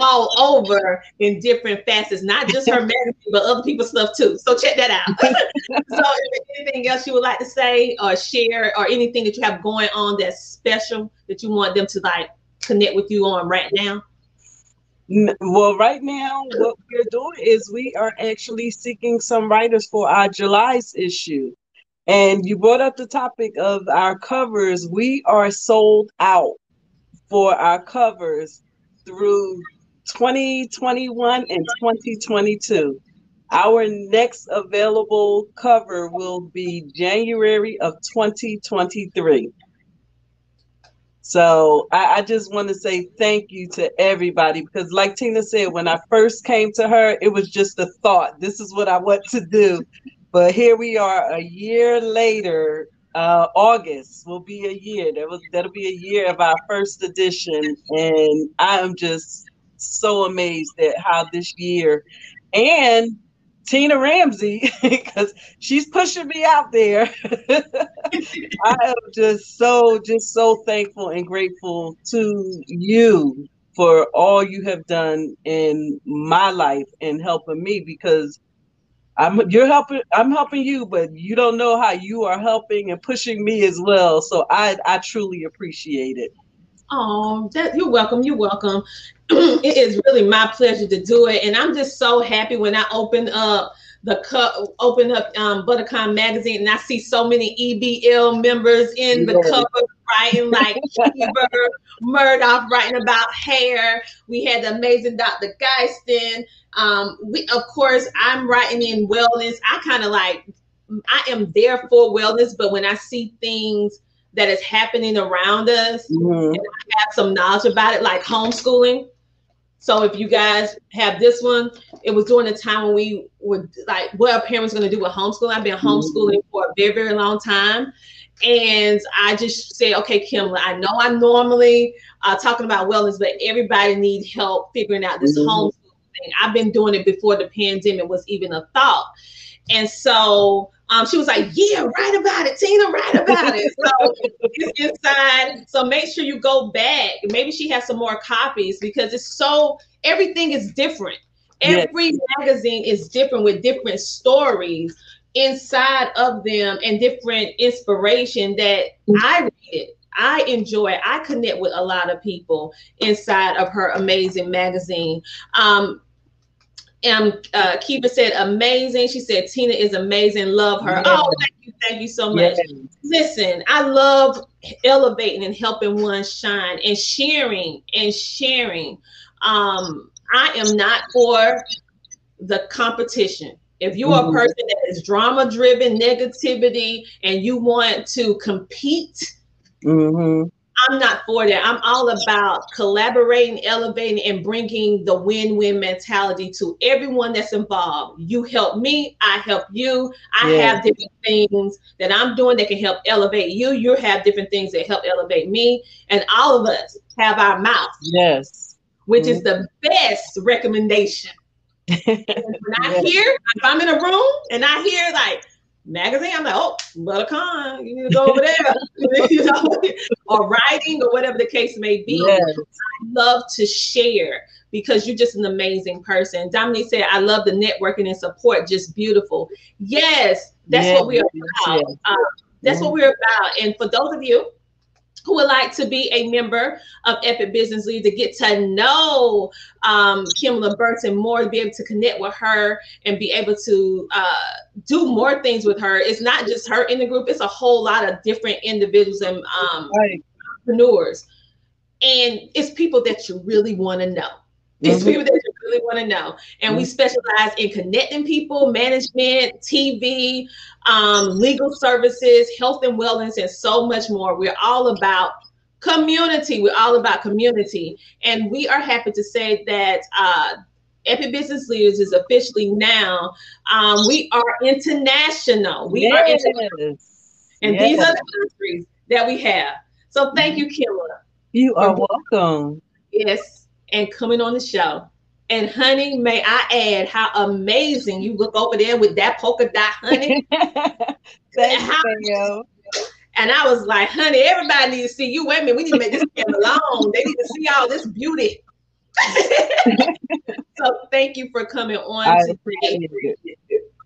all over in different facets, not just her magazine, but other people's stuff too. So check that out. So if there's anything else you would like to say or share, or anything that you have going on that's special that you want them to like connect with you on right now. Well, right now, what we're doing is we are actually seeking some writers for our July's issue. And you brought up the topic of our covers. We are sold out for our covers through twenty twenty-one and twenty twenty-two. Our next available cover will be January of twenty twenty-three. So I, I just want to say thank you to everybody, because like Tina said, when I first came to her, it was just a thought. This is what I want to do. But here we are a year later. Uh, August will be a year. That was, that'll be a year of our first edition. And I am just so amazed at how this year, and Tina Ramsey, because she's pushing me out there. I am just so, just so thankful and grateful to you for all you have done in my life and helping me, because I'm you're helping. I'm helping you, but you don't know how you are helping and pushing me as well. So I, I truly appreciate it. Oh, that, you're welcome. You're welcome. It is really my pleasure to do it. And I'm just so happy when I open up the cup, open up um, ButterCon Magazine, and I see so many E B L members in the yeah. cover writing like Bert Murdoch, writing about hair. We had the amazing Doctor Geiston. Um, we, of course, I'm writing in wellness. I kind of like, I am there for wellness, but when I see things that is happening around us, mm-hmm. and I have some knowledge about it, like homeschooling. So if you guys have this one, it was during the time when we were like, what are parents going to do with homeschooling? I've been homeschooling mm-hmm. for a very, very long time. And I just said, okay, Kymlah, I know I'm normally uh, talking about wellness, but everybody needs help figuring out this mm-hmm. homeschooling thing. I've been doing it before the pandemic was even a thought. And so um, she was like, yeah, write about it, Tina, write about it. So it's inside. So make sure you go back. Maybe she has some more copies because it's so, everything is different. Every yes. magazine is different with different stories inside of them and different inspiration that I read. It. I enjoy it. I connect with a lot of people inside of her amazing magazine. Um, Um, uh, Kiva said, amazing. She said, Tina is amazing. Love her. Yeah. Oh, thank you. Thank you so much. Yeah. Listen, I love elevating and helping one shine and sharing and sharing. Um, I am not for the competition. If you're mm-hmm. a person that is drama driven, negativity, and you want to compete, mm-hmm. I'm not for that. I'm all about collaborating, elevating, and bringing the win-win mentality to everyone that's involved. You help me, I help you. I yeah. have different things that I'm doing that can help elevate you. You have different things that help elevate me. And all of us have our mouth. Yes. Which mm-hmm. is the best recommendation. When I yes. hear, if I'm in a room and I hear like, magazine, I'm like, oh, ButterCon, you need to go over there, you know, or writing or whatever the case may be. Yes. I love to share because you're just an amazing person. Dominique said, I love the networking and support, just beautiful. Yes, that's yes. what we're about. Yes. Um, that's yes. what we're about. And for those of you who would like to be a member of Epic Business Leaders, to get to know um, Kymlah Burton more, to be able to connect with her and be able to uh, do more things with her. It's not just her in the group. It's a whole lot of different individuals and um, right. entrepreneurs. And it's people that you really want to know. It's mm-hmm. people that you really want to know. And mm-hmm. we specialize in connecting people, management, T V, um, legal services, health and wellness, and so much more. We're all about community. We're all about community. And we are happy to say that uh, Epic Business Leaders is officially now, um, we are international. We yes. are international. And yes. these are the countries that we have. So thank you, Kymlah. You are welcome. Yes. And coming on the show. And honey, may I add how amazing you look over there with that polka dot, honey. Thank how, you. And I was like, honey, everybody needs to see you. Wait a minute, we need to make this camera long. They need to see all this beauty. So thank you for coming on I today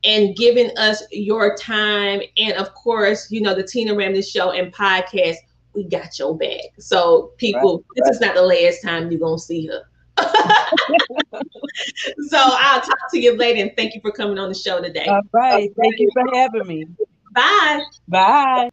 and giving us your time. And of course, you know, the Tina Ramsey Show and podcast, we got your back. So people, right, this right. is not the last time you're going to see her. So I'll talk to you later and thank you for coming on the show today. All right. Thank you for having me. Bye. Bye.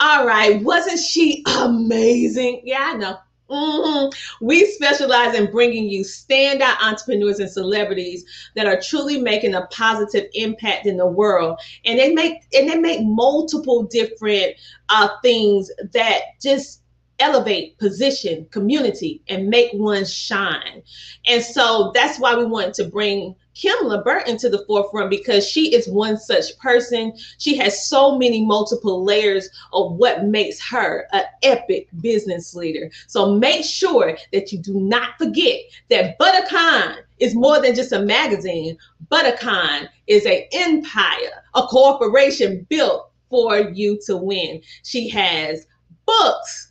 All right. Wasn't she amazing? Yeah, I know. Mm-hmm. We specialize in bringing you standout entrepreneurs and celebrities that are truly making a positive impact in the world. And they make and they make multiple different uh, things that just elevate, position, community, and make one shine. And so that's why we want to bring Kymlah Burton to the forefront, because she is one such person. She has so many multiple layers of what makes her an epic business leader. So make sure that you do not forget that ButterCon is more than just a magazine. ButterCon is an empire, a corporation built for you to win. She has books.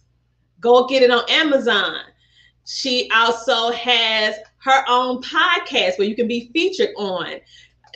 Go get it on Amazon. She also has her own podcast where you can be featured on,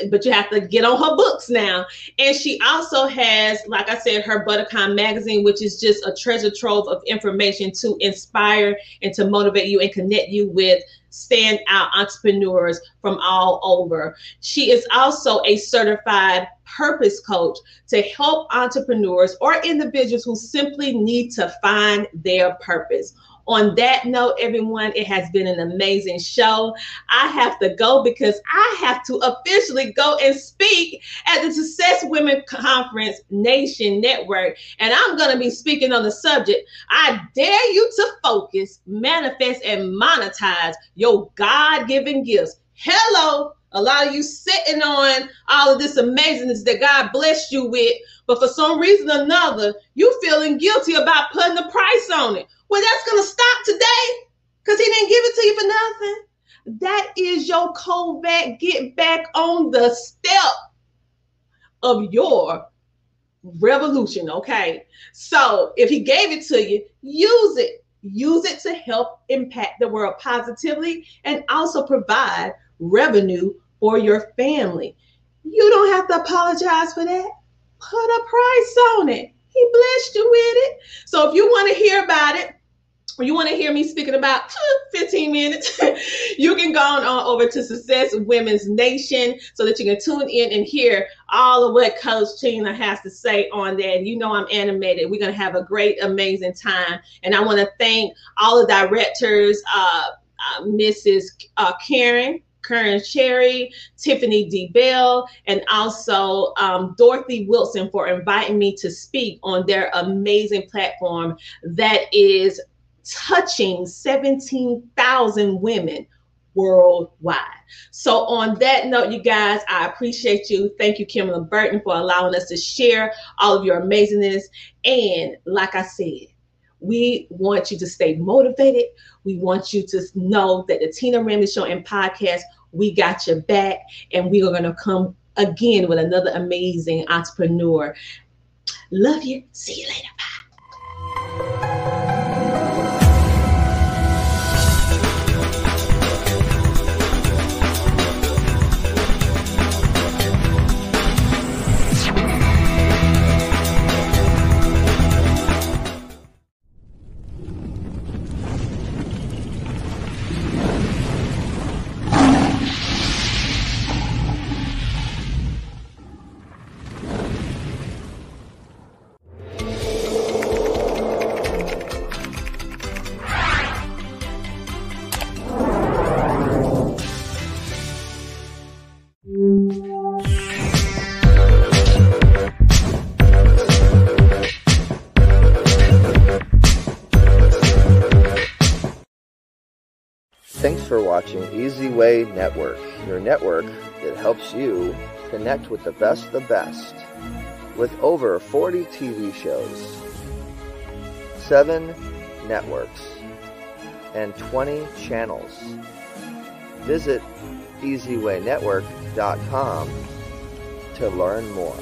but you have to get on her books now. And she also has, like I said, her ButterCon magazine, which is just a treasure trove of information to inspire and to motivate you and connect you with stand out entrepreneurs from all over. She is also a certified purpose coach to help entrepreneurs or individuals who simply need to find their purpose. On that note, everyone, it has been an amazing show. I have to go because I have to officially go and speak at the Success Women Conference Nation Network. And I'm going to be speaking on the subject, I dare you to focus, manifest, and monetize your God-given gifts. Hello, a lot of you sitting on all of this amazingness that God blessed you with, but for some reason or another, you feeling guilty about putting a price on it. Well, that's going to stop today because he didn't give it to you for nothing. That is your comeback. Get back on the step of your revolution, okay? So if he gave it to you, use it. Use it to help impact the world positively and also provide revenue for your family. You don't have to apologize for that. Put a price on it. He blessed you with it. So if you want to hear about it, or you want to hear me speaking about fifteen minutes, you can go on over to Success Women's Nation so that you can tune in and hear all of what Coach Tina has to say on that. You know I'm animated. We're going to have a great, amazing time. And I want to thank all the directors, uh, uh, Missus Uh, Karen, Karen Cherry, Tiffany D. Bell, and also um, Dorothy Wilson for inviting me to speak on their amazing platform that is touching seventeen thousand women worldwide. So on that note, you guys, I appreciate you. Thank you, Kymlah Burton, for allowing us to share all of your amazingness. And like I said, we want you to stay motivated. We want you to know that the Tina Ramsey Show and podcast, we got your back, and we are going to come again with another amazing entrepreneur. Love you. See you later. Bye. Watching Easy Way Network, your network that helps you connect with the best, the best, with over forty T V shows, seven networks, and twenty channels. Visit easy way network dot com to learn more.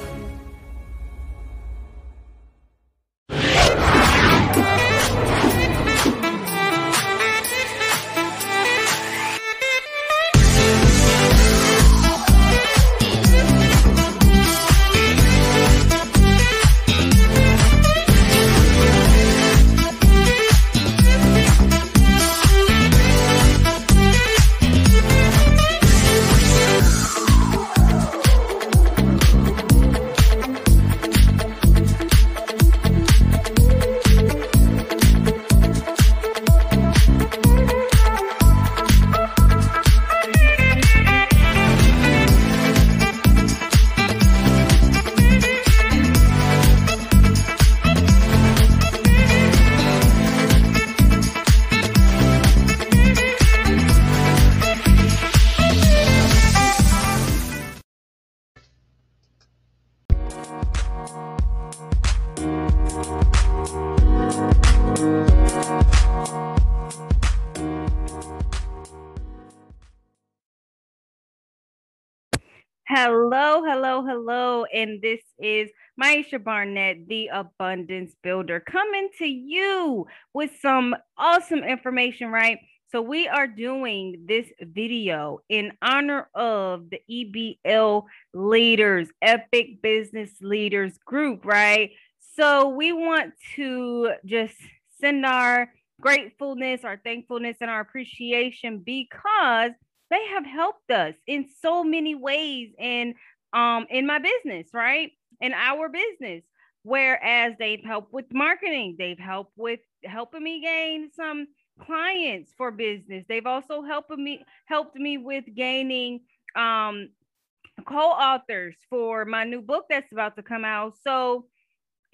Hello, hello, hello, and this is Maisha Barnett, the Abundance Builder, coming to you with some awesome information, right? So we are doing this video in honor of the E B L leaders, Epic Business Leaders group, right? So we want to just send our gratefulness, our thankfulness, and our appreciation, because they have helped us in so many ways in um in my business, right? In our business. Whereas they've helped with marketing, they've helped with helping me gain some clients for business. They've also helped me helped me with gaining um, co-authors for my new book that's about to come out. So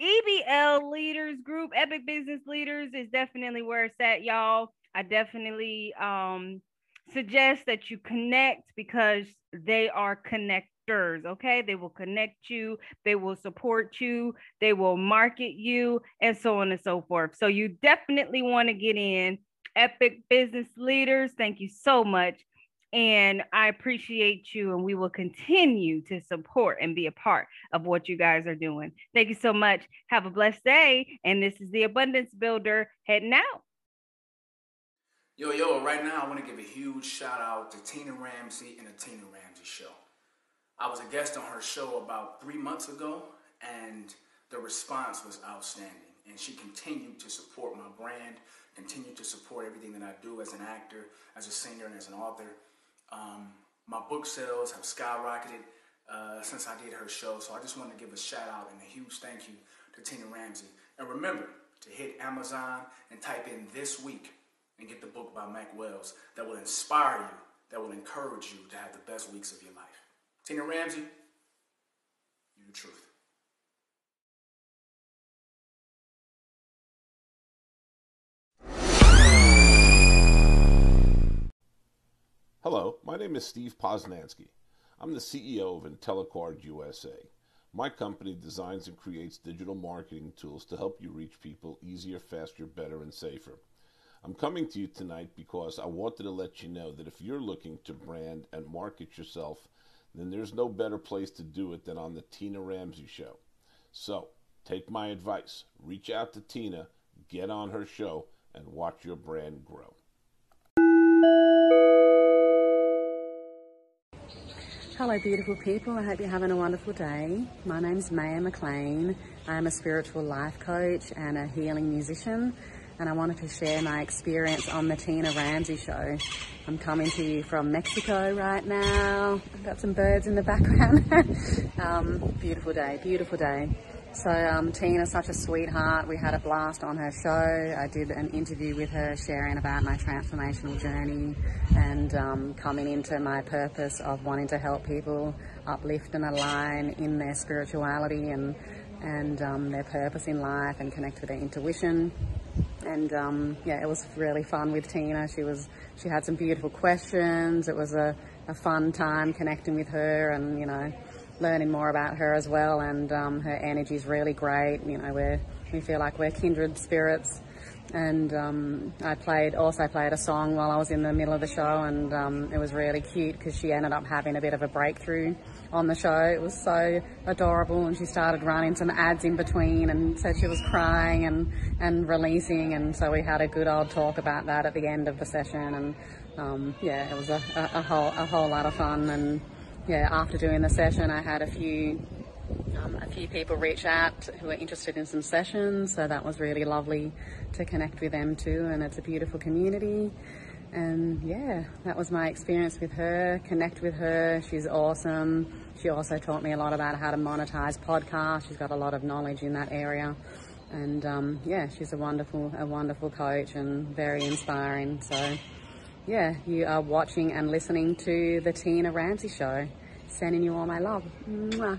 E B L Leaders Group, Epic Business Leaders, is definitely where it's at, y'all. I definitely um, suggest that you connect, because they are connected. Okay, they will connect you, they will support you, they will market you, and so on and so forth. So you definitely want to get in. Epic Business Leaders, thank you so much. And I appreciate you, and we will continue to support and be a part of what you guys are doing. Thank you so much. Have a blessed day. And this is the Abundance Builder heading out. Yo, yo, right now I want to give a huge shout out to Tina Ramsey and the Tina Ramsey Show. I was a guest on her show about three months ago, and the response was outstanding. And she continued to support my brand, continued to support everything that I do as an actor, as a singer, and as an author. Um, my book sales have skyrocketed uh, since I did her show, so I just wanted to give a shout out and a huge thank you to Tina Ramsey. And remember to hit Amazon and type in This Week and get the book by Mac Wells that will inspire you, that will encourage you to have the best weeks of your life. Tina Ramsey, you're the truth. Hello, my name is Steve Posnansky. I'm the C E O of IntelliCard U S A. My company designs and creates digital marketing tools to help you reach people easier, faster, better, and safer. I'm coming to you tonight because I wanted to let you know that if you're looking to brand and market yourself, then there's no better place to do it than on the Tina Ramsey Show. So, take my advice. Reach out to Tina, get on her show, and watch your brand grow. Hello, beautiful people. I hope you're having a wonderful day. My name's Maya McLean. I'm a spiritual life coach and a healing musician, and I wanted to share my experience on the Tina Ramsey Show. I'm coming to you from Mexico right now. I've got some birds in the background. um, beautiful day, beautiful day. So um, Tina's such a sweetheart. We had a blast on her show. I did an interview with her sharing about my transformational journey and um, coming into my purpose of wanting to help people uplift and align in their spirituality and, and um, their purpose in life and connect with their intuition. And um, yeah, it was really fun with Tina. She was, she had some beautiful questions. It was a, a fun time connecting with her and, you know, learning more about her as well. And um, her energy is really great. You know, we're, we feel like we're kindred spirits. And um, I played, also played a song while I was in the middle of the show, and um, it was really cute because she ended up having a bit of a breakthrough on the show. It was so adorable, and she started running some ads in between, and so she was crying and, and releasing, and so we had a good old talk about that at the end of the session, and um, yeah, it was a, a, a, whole, a whole lot of fun. And yeah, after doing the session, I had a few... Um, a few people reach out who are interested in some sessions, so that was really lovely to connect with them too, and it's a beautiful community. And yeah, that was my experience with her. Connect with her, she's awesome. She also taught me a lot about how to monetize podcasts. She's got a lot of knowledge in that area, and um, yeah, she's a wonderful, a wonderful coach and very inspiring. So yeah, you are watching and listening to the Tina Ramsey Show. Sending you all my love. Mwah.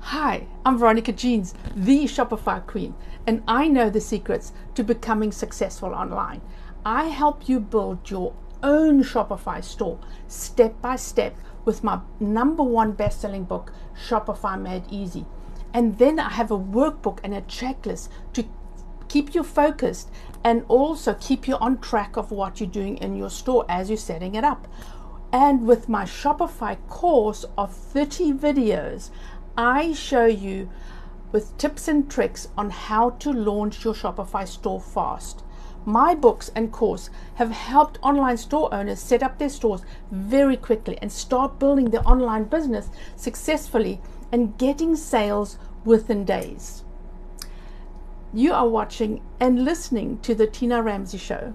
Hi, I'm Veronica Jeans, the Shopify Queen, and I know the secrets to becoming successful online. I help you build your own Shopify store step by step with my number one best-selling book, Shopify Made Easy. And then I have a workbook and a checklist to keep you focused and also keep you on track of what you're doing in your store as you're setting it up. And with my Shopify course of thirty videos, I show you with tips and tricks on how to launch your Shopify store fast. My books and course have helped online store owners set up their stores very quickly and start building their online business successfully and getting sales within days. You are watching and listening to The Tina Ramsey Show.